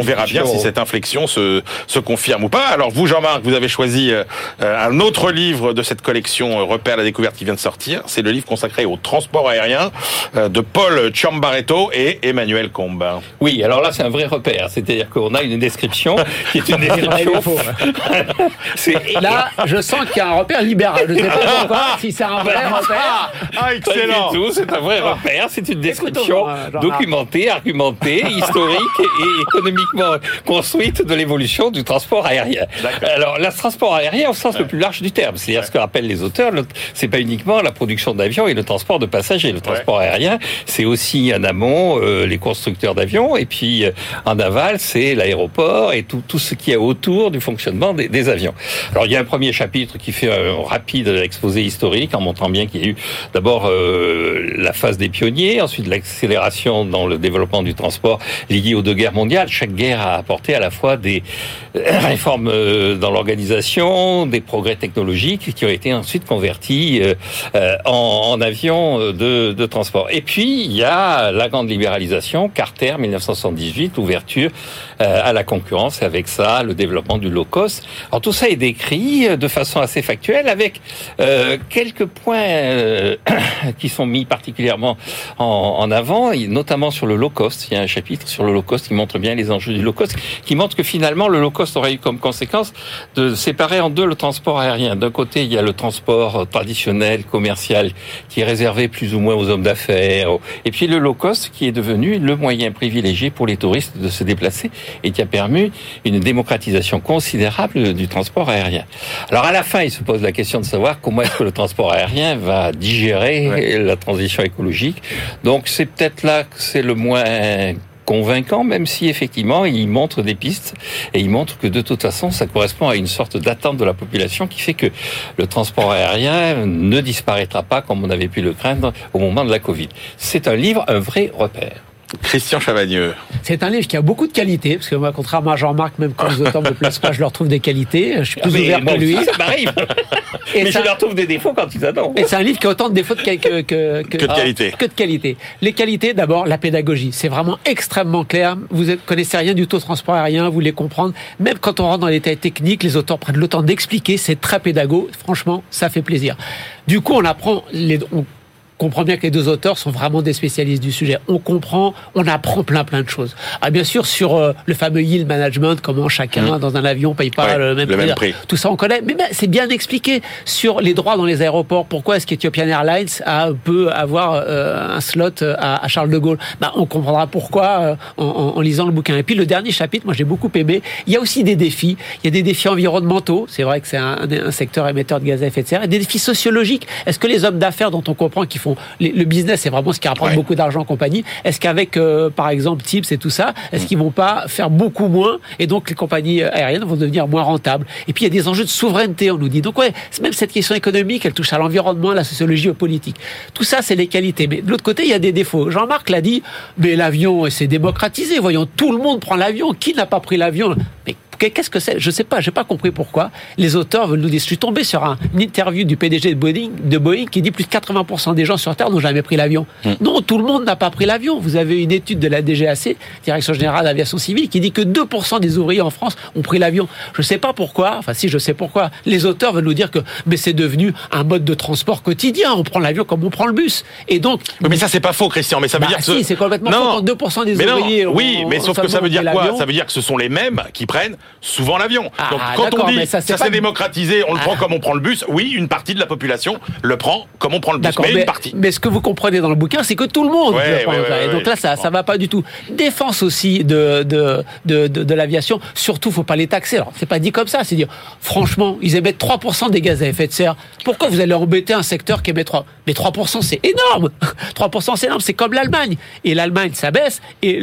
verra bien si cette inflexion se confirme ou pas. Alors, vous, Jean-Marc, vous avez choisi un autre livre de cette collection Repères à la découverte qui vient de sortir. C'est le livre consacré au transport aérien de Paul Ciambaretto et Emmanuel Combes. Oui, alors là, c'est un vrai repère. C'est-à-dire qu'on a une description qui est une description. Là, je sens qu'il y a un repère libéral. Je ne sais pas encore si c'est un vrai repère. Ah, excellent. Pas du tout, c'est un vrai repère. C'est une description documentée, argumentée, historique et économiquement construite de l'évolution du transport aérien. D'accord. Alors, le transport aérien au sens le plus large du terme. C'est-à-dire ce que rappellent les auteurs, c'est pas uniquement la production d'avions et le transport de passagers. Le transport aérien, c'est aussi en amont les constructeurs d'avions, et puis en aval, c'est l'aéroport et tout ce qu'il y a autour du fonctionnement des avions. Alors, il y a un premier chapitre qui fait un rapide exposé historique, en montrant bien qu'il y a eu d'abord la phase des pionniers, ensuite l'accélération dans le développement du transport lié aux deux guerres mondiales. Chaque guerre a apporté à la fois des réformes dans l'organisation, des progrès technologiques qui ont été ensuite convertis en avions de transport. Et puis, il y a la grande libéralisation, Carter 1978, ouverture à la concurrence, et avec ça, le développement du low cost. Alors, tout ça est décrit de façon assez factuelle, avec quelques points qui sont mis particulièrement en avant, notamment sur le low cost. Il y a un chapitre sur le low cost qui montre bien les enjeux du low cost, qui montre que finalement, le low cost aurait eu comme conséquence de séparer en deux le transport aérien. D'un côté, il y a le transport traditionnel, commercial, qui est réservé plus ou moins aux hommes d'affaires, et puis le low cost qui est devenu le moyen privilégié pour les touristes de se déplacer et qui a permis une démocratisation considérable du transport aérien. Alors à la fin, il se pose la question de savoir comment est-ce que le transport aérien va digérer la transition écologique. Donc c'est peut-être là que c'est le moins convaincant, même si effectivement il montre des pistes, et il montre que de toute façon ça correspond à une sorte d'attente de la population qui fait que le transport aérien ne disparaîtra pas comme on avait pu le craindre au moment de la Covid. C'est un livre, un vrai repère. Christian Chavagneux. C'est un livre qui a beaucoup de qualités, parce que moi, contrairement à Jean-Marc, même quand les auteurs ne me plaisent pas, je leur trouve des qualités. Je suis plus ouvert que lui. Ça m'arrive. Mais je leur trouve des défauts quand ils attendent. Et c'est un livre qui a autant de défauts que de qualités. Les qualités, d'abord, la pédagogie. C'est vraiment extrêmement clair. Vous ne connaissez rien du tout au transport aérien, vous voulez comprendre. Même quand on rentre dans les détails techniques, les auteurs prennent le temps d'expliquer. C'est très pédago. Franchement, ça fait plaisir. Du coup, on apprend comprend bien que les deux auteurs sont vraiment des spécialistes du sujet. On comprend, on apprend plein de choses. Ah, bien sûr, sur le fameux yield management, comment chacun dans un avion paye pas le même prix. Tout ça on connaît, mais c'est bien expliqué. Sur les droits dans les aéroports, pourquoi est-ce qu'Ethiopian Airlines peut avoir un slot à Charles de Gaulle? On comprendra pourquoi en lisant le bouquin. Et puis le dernier chapitre, moi j'ai beaucoup aimé. Il y a aussi des défis. Il y a des défis environnementaux. C'est vrai que c'est un secteur émetteur de gaz à effet de serre. Et des défis sociologiques. Est-ce que les hommes d'affaires dont on comprend qu'ils font le business, c'est vraiment ce qui rapporte beaucoup d'argent en compagnie. Est-ce qu'avec, par exemple, Tips et tout ça, est-ce qu'ils vont pas faire beaucoup moins et donc les compagnies aériennes vont devenir moins rentables? Et puis il y a des enjeux de souveraineté, on nous dit. Donc même cette question économique, elle touche à l'environnement, à la sociologie, aux politiques. Tout ça, c'est les qualités. Mais de l'autre côté, il y a des défauts. Jean-Marc l'a dit, mais l'avion, c'est démocratisé. Voyons, tout le monde prend l'avion. Qui n'a pas pris l'avion? Mais qu'est-ce que c'est? Je sais pas, j'ai pas compris pourquoi les auteurs veulent nous dire. Je suis tombé sur une interview du PDG de Boeing qui dit plus de 80% des gens sur Terre n'ont jamais pris l'avion. Non, tout le monde n'a pas pris l'avion. Vous avez une étude de la DGAC, Direction Générale de l'Aviation Civile, qui dit que 2% des ouvriers en France ont pris l'avion. Je sais pas pourquoi, enfin si, je sais pourquoi. Les auteurs veulent nous dire que c'est devenu un mode de transport quotidien, on prend l'avion comme on prend le bus. Et donc mais ça c'est pas faux, Christian, mais ça veut dire que c'est complètement faux. 2% des ouvriers sauf que ça veut dire quoi? Ça veut dire que ce sont les mêmes qui prennent souvent l'avion. Donc quand on dit ça s'est démocratisé, on le prend comme on prend le bus, oui, une partie de la population le prend comme on prend le bus, mais une partie. Mais ce que vous comprenez dans le bouquin, c'est que tout le monde et donc là ça va pas du tout. Défense aussi de l'aviation, surtout faut pas les taxer. Alors, c'est pas dit comme ça, c'est dire franchement, ils émettent 3% des gaz à effet de serre. Pourquoi vous allez embêter un secteur qui émet 3%? Mais 3% c'est énorme. 3% c'est énorme, c'est comme l'Allemagne. Et l'Allemagne ça baisse et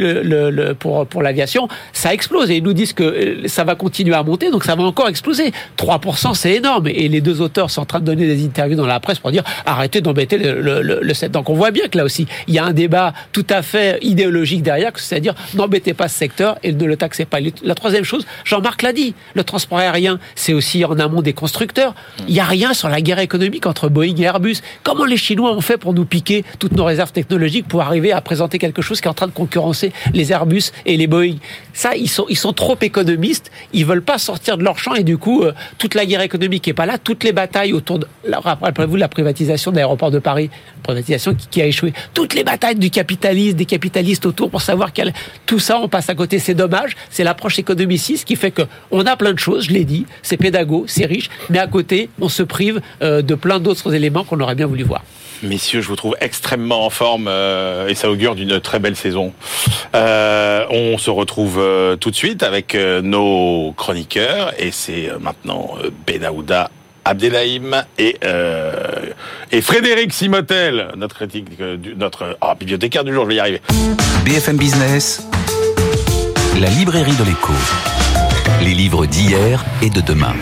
pour l'aviation, ça explose et ils nous disent que ça va continuer à monter, donc ça va encore exploser. 3%, c'est énorme. Et les deux auteurs sont en train de donner des interviews dans la presse pour dire arrêtez d'embêter le 7. Donc on voit bien que là aussi, il y a un débat tout à fait idéologique derrière, c'est-à-dire n'embêtez pas ce secteur et ne le taxez pas. La troisième chose, Jean-Marc l'a dit, le transport aérien, c'est aussi en amont des constructeurs. Il n'y a rien sur la guerre économique entre Boeing et Airbus. Comment les Chinois ont fait pour nous piquer toutes nos réserves technologiques pour arriver à présenter quelque chose qui est en train de concurrencer les Airbus et les Boeing? Ça, ils sont trop économistes. Ils veulent pas sortir de leur champ et du coup toute la guerre économique est pas là, toutes les batailles autour de la privatisation de l'aéroport de Paris, privatisation qui a échoué, toutes les batailles du capitalisme, des capitalistes autour pour savoir tout ça on passe à côté, c'est dommage, c'est l'approche économiciste qui fait que on a plein de choses, je l'ai dit, c'est pédago, c'est riche, mais à côté on se prive de plein d'autres éléments qu'on aurait bien voulu voir. Messieurs, je vous trouve extrêmement en forme et ça augure d'une très belle saison. On se retrouve tout de suite avec nos chroniqueurs et c'est maintenant Benaouda Abdelaïm et Frédéric Simottel, notre critique, notre bibliothécaire du jour, je vais y arriver. BFM Business, la librairie de l'écho, les livres d'hier et de demain.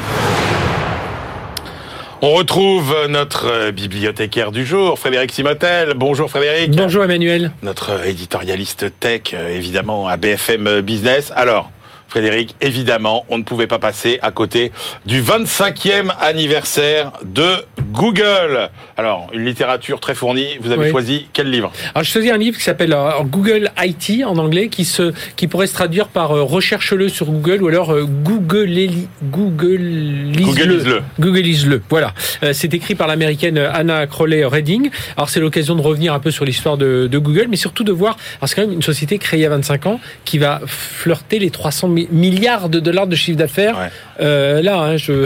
On retrouve notre bibliothécaire du jour, Frédéric Simottel. Bonjour Frédéric. Bonjour Emmanuel. Notre éditorialiste tech, évidemment, à BFM Business. Alors, Frédéric, évidemment, on ne pouvait pas passer à côté du 25e anniversaire de Google. Alors, une littérature très fournie. Vous avez choisi quel livre? Alors, je choisis un livre qui s'appelle Google IT en anglais, qui pourrait se traduire par recherche-le sur Google ou alors Google-lise-le. Voilà. C'est écrit par l'américaine Anna Crowley-Reading. Alors, c'est l'occasion de revenir un peu sur l'histoire de Google, mais surtout de voir. Alors, c'est quand même une société créée il y a 25 ans qui va flirter les 300 milliards de dollars de chiffre d'affaires. Ouais. Je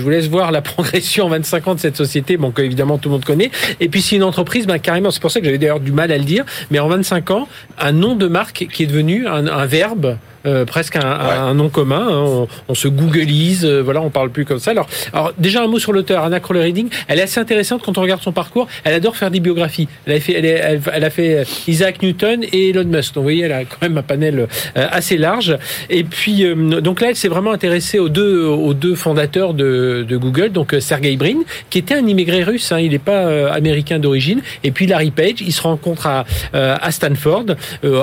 vous laisse voir la progression en 25 ans de cette société, que évidemment tout le monde connaît. Et puis c'est une entreprise, carrément, c'est pour ça que j'avais d'ailleurs du mal à le dire, mais en 25 ans, un nom de marque qui est devenu un verbe. Presque un nom commun, on se googlise, on parle plus comme ça. Alors déjà un mot sur l'auteur, Anna Crowley-Reading, elle est assez intéressante quand on regarde son parcours, elle adore faire des biographies. Elle a fait Isaac Newton et Elon Musk. Donc vous voyez, elle a quand même un panel assez large. Et puis donc là, elle s'est vraiment intéressée aux deux fondateurs de Google, donc Sergey Brin, qui était un immigré russe, il n'est pas américain d'origine, et puis Larry Page, ils se rencontrent à Stanford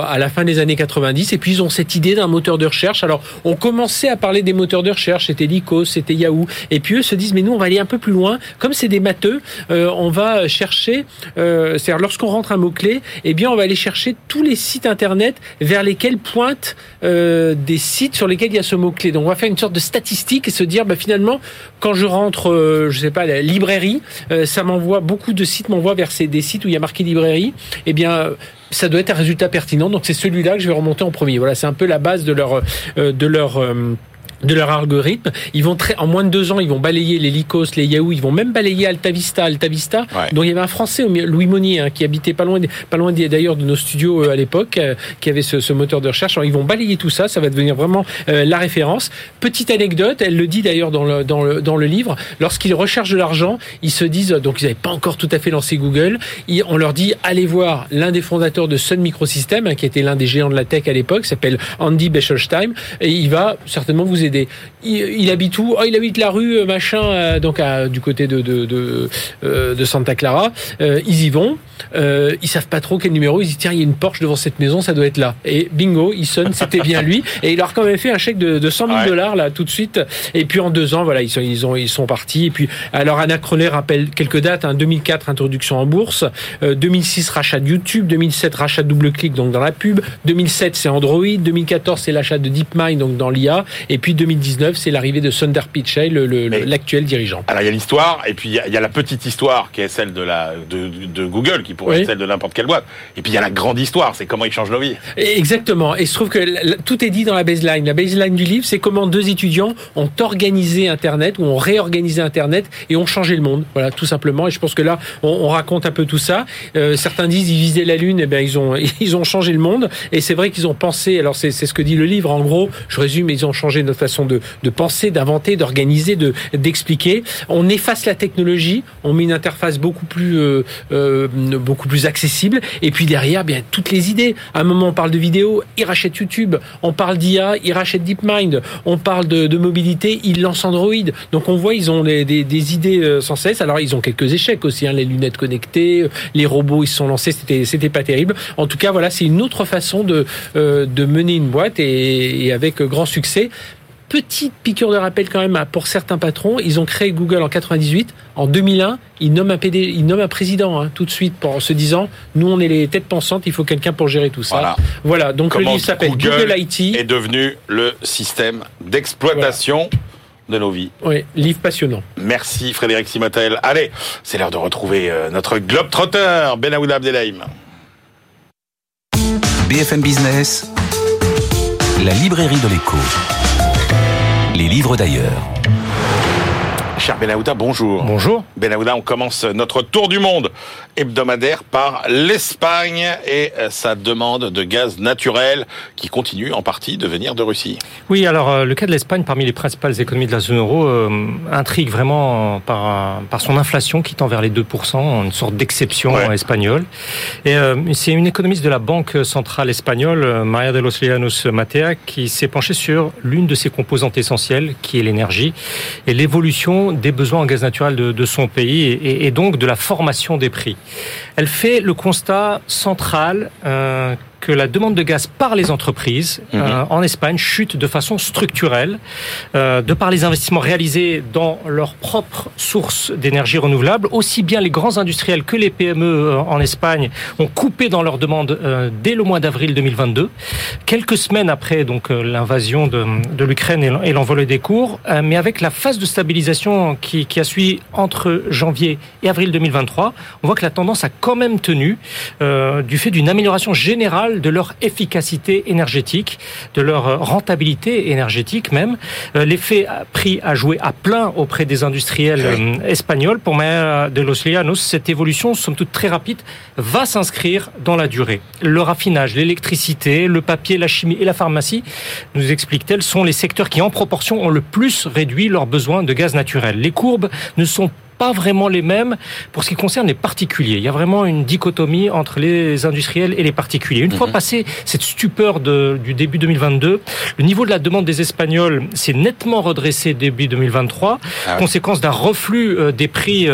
à la fin des années 90 et puis ils ont cette idée d'un moteur de recherche. Alors, on commençait à parler des moteurs de recherche, c'était Lycos, c'était Yahoo. Et puis eux se disent, mais nous, on va aller un peu plus loin. Comme c'est des matheux, on va chercher, c'est-à-dire lorsqu'on rentre un mot-clé, eh bien, on va aller chercher tous les sites internet vers lesquels pointent des sites sur lesquels il y a ce mot-clé. Donc, on va faire une sorte de statistique et se dire, bah, finalement, quand je rentre, je sais pas, la librairie, ça m'envoie, beaucoup de sites m'envoient vers des sites où il y a marqué librairie. Eh bien, ça doit être un résultat pertinent. Donc, c'est celui-là que je vais remonter en premier. Voilà, c'est un peu la base de leur algorithme. Ils vont en moins de 2 ans, ils vont balayer les Lycos, les Yahoo, ils vont même balayer Altavista. Ouais. Donc il y avait un Français, Louis Monnier, hein, qui habitait pas loin d'ailleurs de nos studios à l'époque, qui avait ce moteur de recherche. Alors ils vont balayer tout ça, ça va devenir vraiment la référence. Petite anecdote, elle le dit d'ailleurs dans le livre, lorsqu'ils recherchent de l'argent, ils se disent, donc ils n'avaient pas encore tout à fait lancé Google, on leur dit, allez voir l'un des fondateurs de Sun Microsystems, hein, qui était l'un des géants de la tech à l'époque, s'appelle Andy Bechtolsheim, et il va certainement vous aider. Il habite où? Il habite la rue machin, donc du côté de Santa Clara. Ils y vont. Ils savent pas trop quel numéro. Ils disent, tiens, il y a une Porsche devant cette maison, ça doit être là. Et bingo, ils sonnent, c'était bien lui. Et il leur a quand même fait un chèque de 100 000 $, là, tout de suite. Et puis en 2 ans, voilà, ils sont partis. Et puis, alors Anna Crowley rappelle quelques dates, hein, 2004, introduction en bourse. 2006, rachat de YouTube. 2007, rachat de DoubleClick, donc dans la pub. 2007, c'est Android. 2014, c'est l'achat de DeepMind, donc dans l'IA. Et puis 2019, c'est l'arrivée de Sundar Pichai, l'actuel dirigeant. Alors il y a l'histoire, et puis il y a la petite histoire qui est celle de Google, qui pourrait être celle de n'importe quelle boîte. Et puis il y a la grande histoire, c'est comment ils changent nos vies. Exactement. Et il se trouve que tout est dit dans la baseline. La baseline du livre, c'est comment 2 étudiants ont organisé Internet, ou ont réorganisé Internet, et ont changé le monde. Voilà, tout simplement. Et je pense que là, on raconte un peu tout ça. Certains disent ils visaient la Lune, et bien ils ont changé le monde. Et c'est vrai qu'ils ont pensé. Alors c'est ce que dit le livre. En gros, je résume, ils ont changé notre façon de penser, d'inventer, d'organiser, d'expliquer. On efface la technologie, on met une interface beaucoup plus accessible. Et puis derrière, bien toutes les idées. À un moment, on parle de vidéo, ils rachètent YouTube. On parle d'IA, ils rachètent DeepMind. On parle de mobilité, ils lancent Android. Donc on voit, ils ont des idées sans cesse. Alors ils ont quelques échecs aussi, hein, les lunettes connectées, les robots, ils se sont lancés. C'était pas terrible. En tout cas, voilà, c'est une autre façon de mener une boîte et avec grand succès. Petite piqûre de rappel quand même pour certains patrons. Ils ont créé Google en 98. En 2001, ils nomment un président, hein, tout de suite, en se disant, nous on est les têtes pensantes, il faut quelqu'un pour gérer tout ça. Voilà. Donc comment le livre s'appelle Google IT est devenu le système d'exploitation de nos vies. Oui, livre passionnant. Merci Frédéric Simottel. Allez, c'est l'heure de retrouver notre globetrotter Benaouda Abdelaïm. BFM Business, la librairie de l'écho. Les livres d'ailleurs. Cher Benaouda, bonjour. Bonjour. Benaouda, on commence notre tour du monde hebdomadaire par l'Espagne et sa demande de gaz naturel qui continue en partie de venir de Russie. Oui, alors le cas de l'Espagne, parmi les principales économies de la zone euro, intrigue vraiment par son inflation qui tend vers les 2%, une sorte d'exception espagnole. Et c'est une économiste de la Banque Centrale Espagnole, Maria de los Llanos Matea, qui s'est penchée sur l'une de ses composantes essentielles, qui est l'énergie, et l'évolution des besoins en gaz naturel de son pays et donc de la formation des prix. Elle fait le constat central que la demande de gaz par les entreprises en Espagne chute de façon structurelle de par les investissements réalisés dans leurs propres sources d'énergie renouvelable. Aussi bien les grands industriels que les PME en Espagne ont coupé dans leurs demandes dès le mois d'avril 2022. Quelques semaines après donc l'invasion de l'Ukraine et l'envolée des cours, mais avec la phase de stabilisation qui a suivi entre janvier et avril 2023, on voit que la tendance a quand même tenu du fait d'une amélioration générale de leur efficacité énergétique, de leur rentabilité énergétique même. L'effet prix a joué à plein auprès des industriels espagnols. Pour Maria de los Llanos, cette évolution, somme toute très rapide, va s'inscrire dans la durée. Le raffinage, l'électricité, le papier, la chimie et la pharmacie, nous explique-t-elle, sont les secteurs qui en proportion ont le plus réduit leurs besoins de gaz naturel. Les courbes ne sont pas vraiment les mêmes pour ce qui concerne les particuliers. Il y a vraiment une dichotomie entre les industriels et les particuliers. Une fois passé cette stupeur du début 2022, le niveau de la demande des Espagnols s'est nettement redressé début 2023, conséquence d'un reflux des prix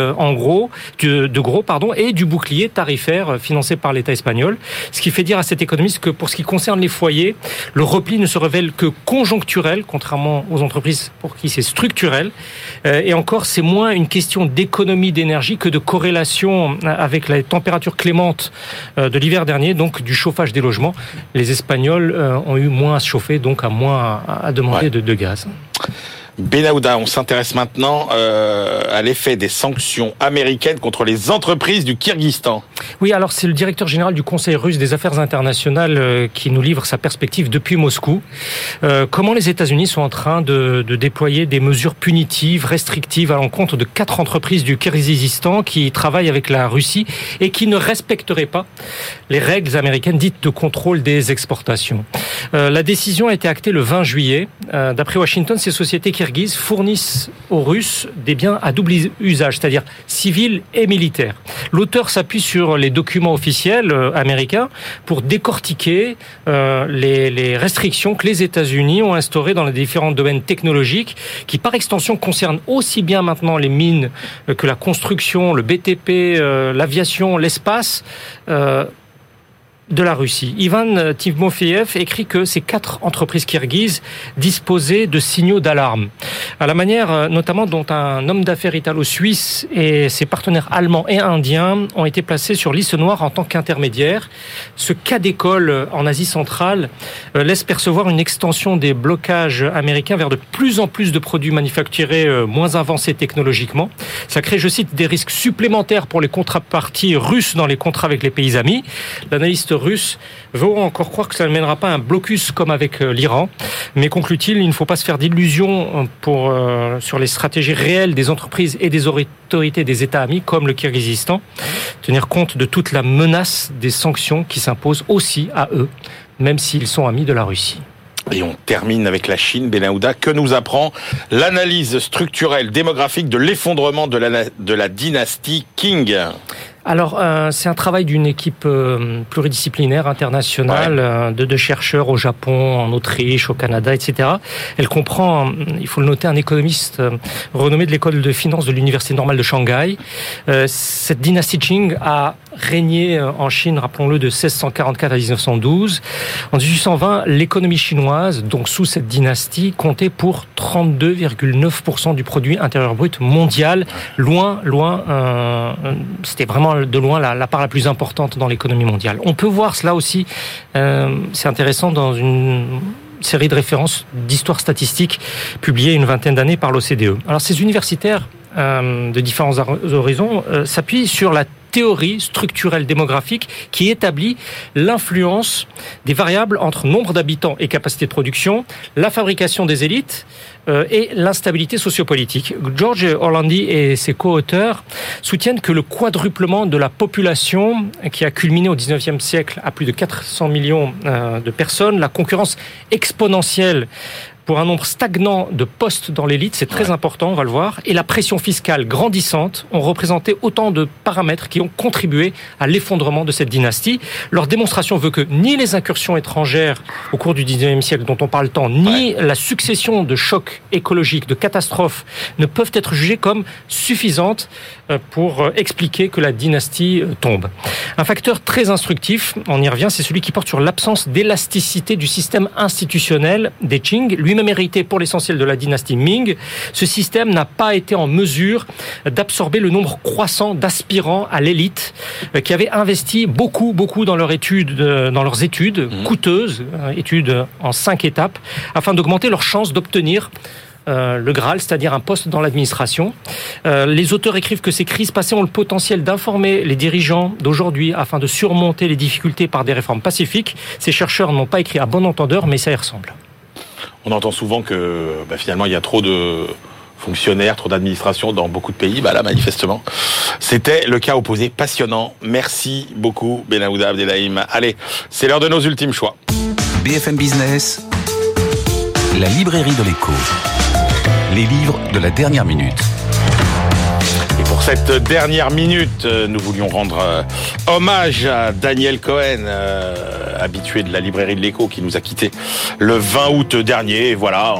et du bouclier tarifaire financé par l'État espagnol. Ce qui fait dire à cet économiste que pour ce qui concerne les foyers, le repli ne se révèle que conjoncturel, contrairement aux entreprises pour qui c'est structurel. Et encore, c'est moins une question d'économie d'énergie que de corrélation avec la température clémente de l'hiver dernier, donc du chauffage des logements. Les Espagnols ont eu moins à se chauffer, donc à moins à demander de gaz. Benaouda, on s'intéresse maintenant à l'effet des sanctions américaines contre les entreprises du Kyrgyzstan. Oui, alors c'est le directeur général du Conseil russe des affaires internationales qui nous livre sa perspective depuis Moscou. Comment les États-Unis sont en train de déployer des mesures punitives, restrictives à l'encontre de 4 entreprises du Kyrgyzstan qui travaillent avec la Russie et qui ne respecteraient pas les règles américaines dites de contrôle des exportations. La décision a été actée le 20 juillet. D'après Washington, ces sociétés kyrgyzes fournissent aux Russes des biens à double usage, c'est-à-dire civils et militaires. L'auteur s'appuie sur les documents officiels américains pour décortiquer les restrictions que les États-Unis ont instaurées dans les différents domaines technologiques qui, par extension, concernent aussi bien maintenant les mines que la construction, le BTP, l'aviation, l'espace de la Russie. Ivan Timofeyev écrit que ces 4 entreprises kirghizes disposaient de signaux d'alarme. À la manière notamment dont un homme d'affaires italo-suisse et ses partenaires allemands et indiens ont été placés sur liste noire en tant qu'intermédiaires. Ce cas d'école en Asie centrale laisse percevoir une extension des blocages américains vers de plus en plus de produits manufacturés moins avancés technologiquement. Ça crée, je cite, des risques supplémentaires pour les contreparties russes dans les contrats avec les pays amis. L'analyste russe veut encore croire que ça ne mènera pas à un blocus comme avec l'Iran. Mais conclut-il, il ne faut pas se faire d'illusions sur les stratégies réelles des entreprises et des autorités des États amis comme le Kyrgyzstan. Tenir compte de toute la menace des sanctions qui s'imposent aussi à eux, même s'ils sont amis de la Russie. Et on termine avec la Chine, Benaouda. Que nous apprend l'analyse structurelle démographique de l'effondrement de la dynastie Qing ? Alors, c'est un travail d'une équipe pluridisciplinaire internationale de chercheurs au Japon, en Autriche, au Canada, etc. Elle comprend, il faut le noter, un économiste renommé de l'école de finance de l'université normale de Shanghai. Cette dynastie Qing a régné en Chine, rappelons-le, de 1644 à 1912. En 1820, l'économie chinoise, donc sous cette dynastie, comptait pour 32,9% du produit intérieur brut mondial. C'était vraiment de loin la part la plus importante dans l'économie mondiale. On peut voir cela aussi, c'est intéressant, dans une série de références d'histoire statistique publiée une vingtaine d'années par l'OCDE. Alors ces universitaires de différents horizons s'appuient sur la théorie structurelle démographique qui établit l'influence des variables entre nombre d'habitants et capacité de production, la fabrication des élites et l'instabilité sociopolitique. George Orlandi et ses co-auteurs soutiennent que le quadruplement de la population qui a culminé au 19e siècle à plus de 400 millions de personnes, la concurrence exponentielle pour un nombre stagnant de postes dans l'élite, c'est très important, on va le voir, et la pression fiscale grandissante ont représenté autant de paramètres qui ont contribué à l'effondrement de cette dynastie. Leur démonstration veut que ni les incursions étrangères au cours du 19e siècle dont on parle tant, ni la succession de chocs écologiques, de catastrophes, ne peuvent être jugées comme suffisantes pour expliquer que la dynastie tombe. Un facteur très instructif, on y revient, c'est celui qui porte sur l'absence d'élasticité du système institutionnel des Qing, lui-même hérité pour l'essentiel de la dynastie Ming. Ce système n'a pas été en mesure d'absorber le nombre croissant d'aspirants à l'élite qui avaient investi beaucoup dans leurs études coûteuses, études en 5 étapes, afin d'augmenter leurs chances d'obtenir le Graal, c'est-à-dire un poste dans l'administration. Les auteurs écrivent que ces crises passées ont le potentiel d'informer les dirigeants d'aujourd'hui afin de surmonter les difficultés par des réformes pacifiques. Ces chercheurs n'ont pas écrit à bon entendeur, mais ça y ressemble. On entend souvent que finalement il y a trop de fonctionnaires, trop d'administration dans beaucoup de pays. Là, manifestement, c'était le cas opposé. Passionnant. Merci beaucoup, Benaouda Abdelaïm. Allez, c'est l'heure de nos ultimes choix. BFM Business, la librairie de l'écho. Les livres de la dernière minute. cette dernière minute, nous voulions rendre hommage à Daniel Cohen, habitué de la librairie de l'Écho, qui nous a quittés le 20 août dernier. Et voilà,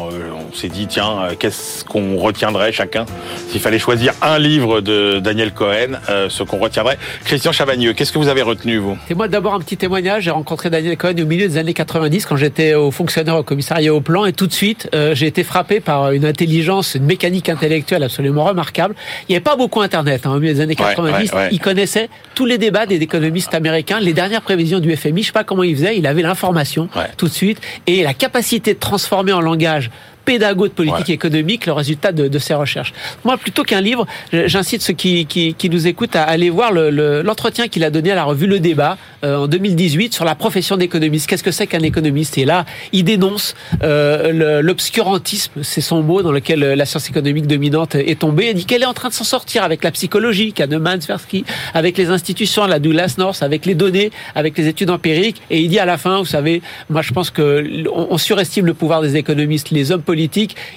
on s'est dit, tiens, qu'est-ce qu'on retiendrait chacun s'il fallait choisir un livre de Daniel Cohen, ce qu'on retiendrait. Christian Chavagneux, qu'est-ce que vous avez retenu, vous? Et moi, d'abord, un petit témoignage. J'ai rencontré Daniel Cohen au milieu des années 90, quand j'étais au fonctionnaire au commissariat au plan. Et tout de suite, j'ai été frappé par une intelligence, une mécanique intellectuelle absolument remarquable. Il n'y avait pas beaucoup Internet, hein, au milieu des années 90. Ouais. Il connaissait tous les débats des économistes américains, les dernières prévisions du FMI. Je ne sais pas comment il faisait. Il avait l'information tout de suite. Et la capacité de transformer en langage pédago de politique économique le résultat de ses recherches. Moi, plutôt qu'un livre, j'incite ceux qui nous écoutent à aller voir l'entretien qu'il a donné à la revue Le Débat en 2018 sur la profession d'économiste. Qu'est-ce que c'est qu'un économiste? Et là, il dénonce l'obscurantisme, c'est son mot, dans lequel la science économique dominante est tombée. Il dit qu'elle est en train de s'en sortir avec la psychologie, Kahneman, Tversky, avec les institutions, la Douglas-North, avec les données, avec les études empiriques. Et il dit à la fin, vous savez, moi je pense qu'on surestime le pouvoir des économistes, les hommes politiques,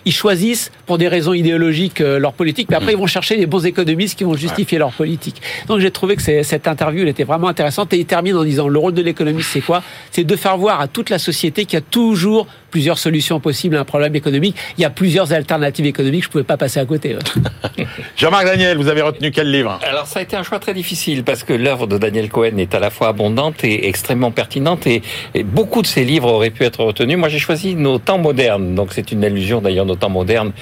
ils choisissent pour des raisons idéologiques leur politique, mais après ils vont chercher les bons économistes qui vont justifier leur politique. Donc j'ai trouvé que cette interview elle était vraiment intéressante, et il termine en disant le rôle de l'économiste c'est quoi? C'est de faire voir à toute la société qu'il y a toujours plusieurs solutions possibles à un problème économique, il y a plusieurs alternatives économiques, je ne pouvais pas passer à côté. Jean-Marc Daniel, vous avez retenu quel livre? Alors ça a été un choix très difficile parce que l'œuvre de Daniel Cohen est à la fois abondante et extrêmement pertinente, et beaucoup de ses livres auraient pu être retenus. Moi j'ai choisi Nos Temps Modernes, donc c'est une allusion d'ailleurs Nos Temps Modernes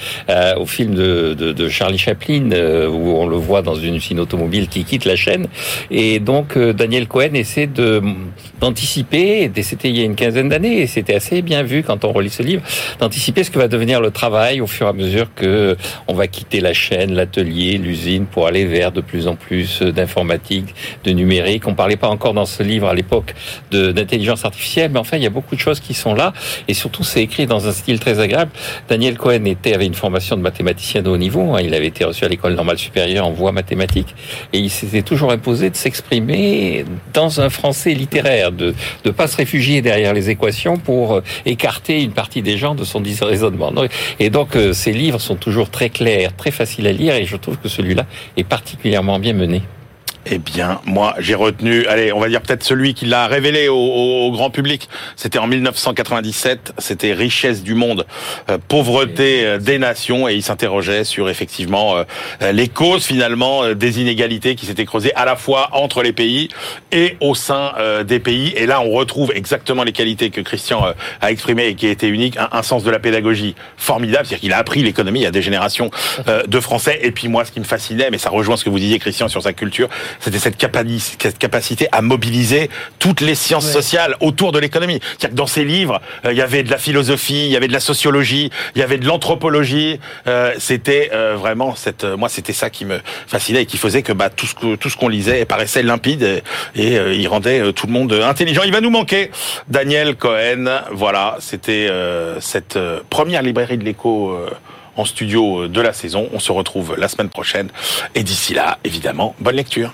au film de Charlie Chaplin où on le voit dans une automobile qui quitte la chaîne, et donc Daniel Cohen essaie d'anticiper, c'était il y a une quinzaine d'années et c'était assez bien vu quand on relit ce livre, d'anticiper ce que va devenir le travail au fur et à mesure que on va quitter la chaîne, l'atelier, l'usine pour aller vers de plus en plus d'informatique, de numérique. On parlait pas encore dans ce livre à l'époque d'intelligence artificielle, mais enfin il y a beaucoup de choses qui sont là, et surtout c'est écrit dans un style très agréable. Daniel Cohen avait une formation de mathématicien de haut niveau, hein, il avait été reçu à l'école normale supérieure en voie mathématique, et il s'était toujours imposé de s'exprimer dans un français littéraire, de ne pas se réfugier derrière les équations pour écarter une partie des gens de son raisonnement. Et donc ces livres sont toujours très clairs, très faciles à lire, et je trouve que celui-là est particulièrement bien mené. Eh bien, moi, j'ai retenu, allez, on va dire peut-être celui qui l'a révélé au grand public. C'était en 1997, c'était Richesse du monde, pauvreté des nations, et il s'interrogeait sur, effectivement, les causes, finalement, des inégalités qui s'étaient creusées à la fois entre les pays et au sein des pays. Et là, on retrouve exactement les qualités que Christian a exprimées et qui étaient uniques. Un sens de la pédagogie formidable, c'est-à-dire qu'il a appris l'économie à des générations de Français. Et puis moi, ce qui me fascinait, mais ça rejoint ce que vous disiez, Christian, sur sa culture, c'était cette capacité à mobiliser toutes les sciences sociales autour de l'économie. C'est-à-dire que dans ses livres, il y avait de la philosophie, il y avait de la sociologie, il y avait de l'anthropologie. C'était vraiment moi, c'était ça qui me fascinait et qui faisait que tout ce qu'on lisait paraissait limpide, et il rendait tout le monde intelligent. Il va nous manquer, Daniel Cohen. Voilà, c'était cette première librairie de l'Écho en studio de la saison. On se retrouve la semaine prochaine. Et d'ici là, évidemment, bonne lecture.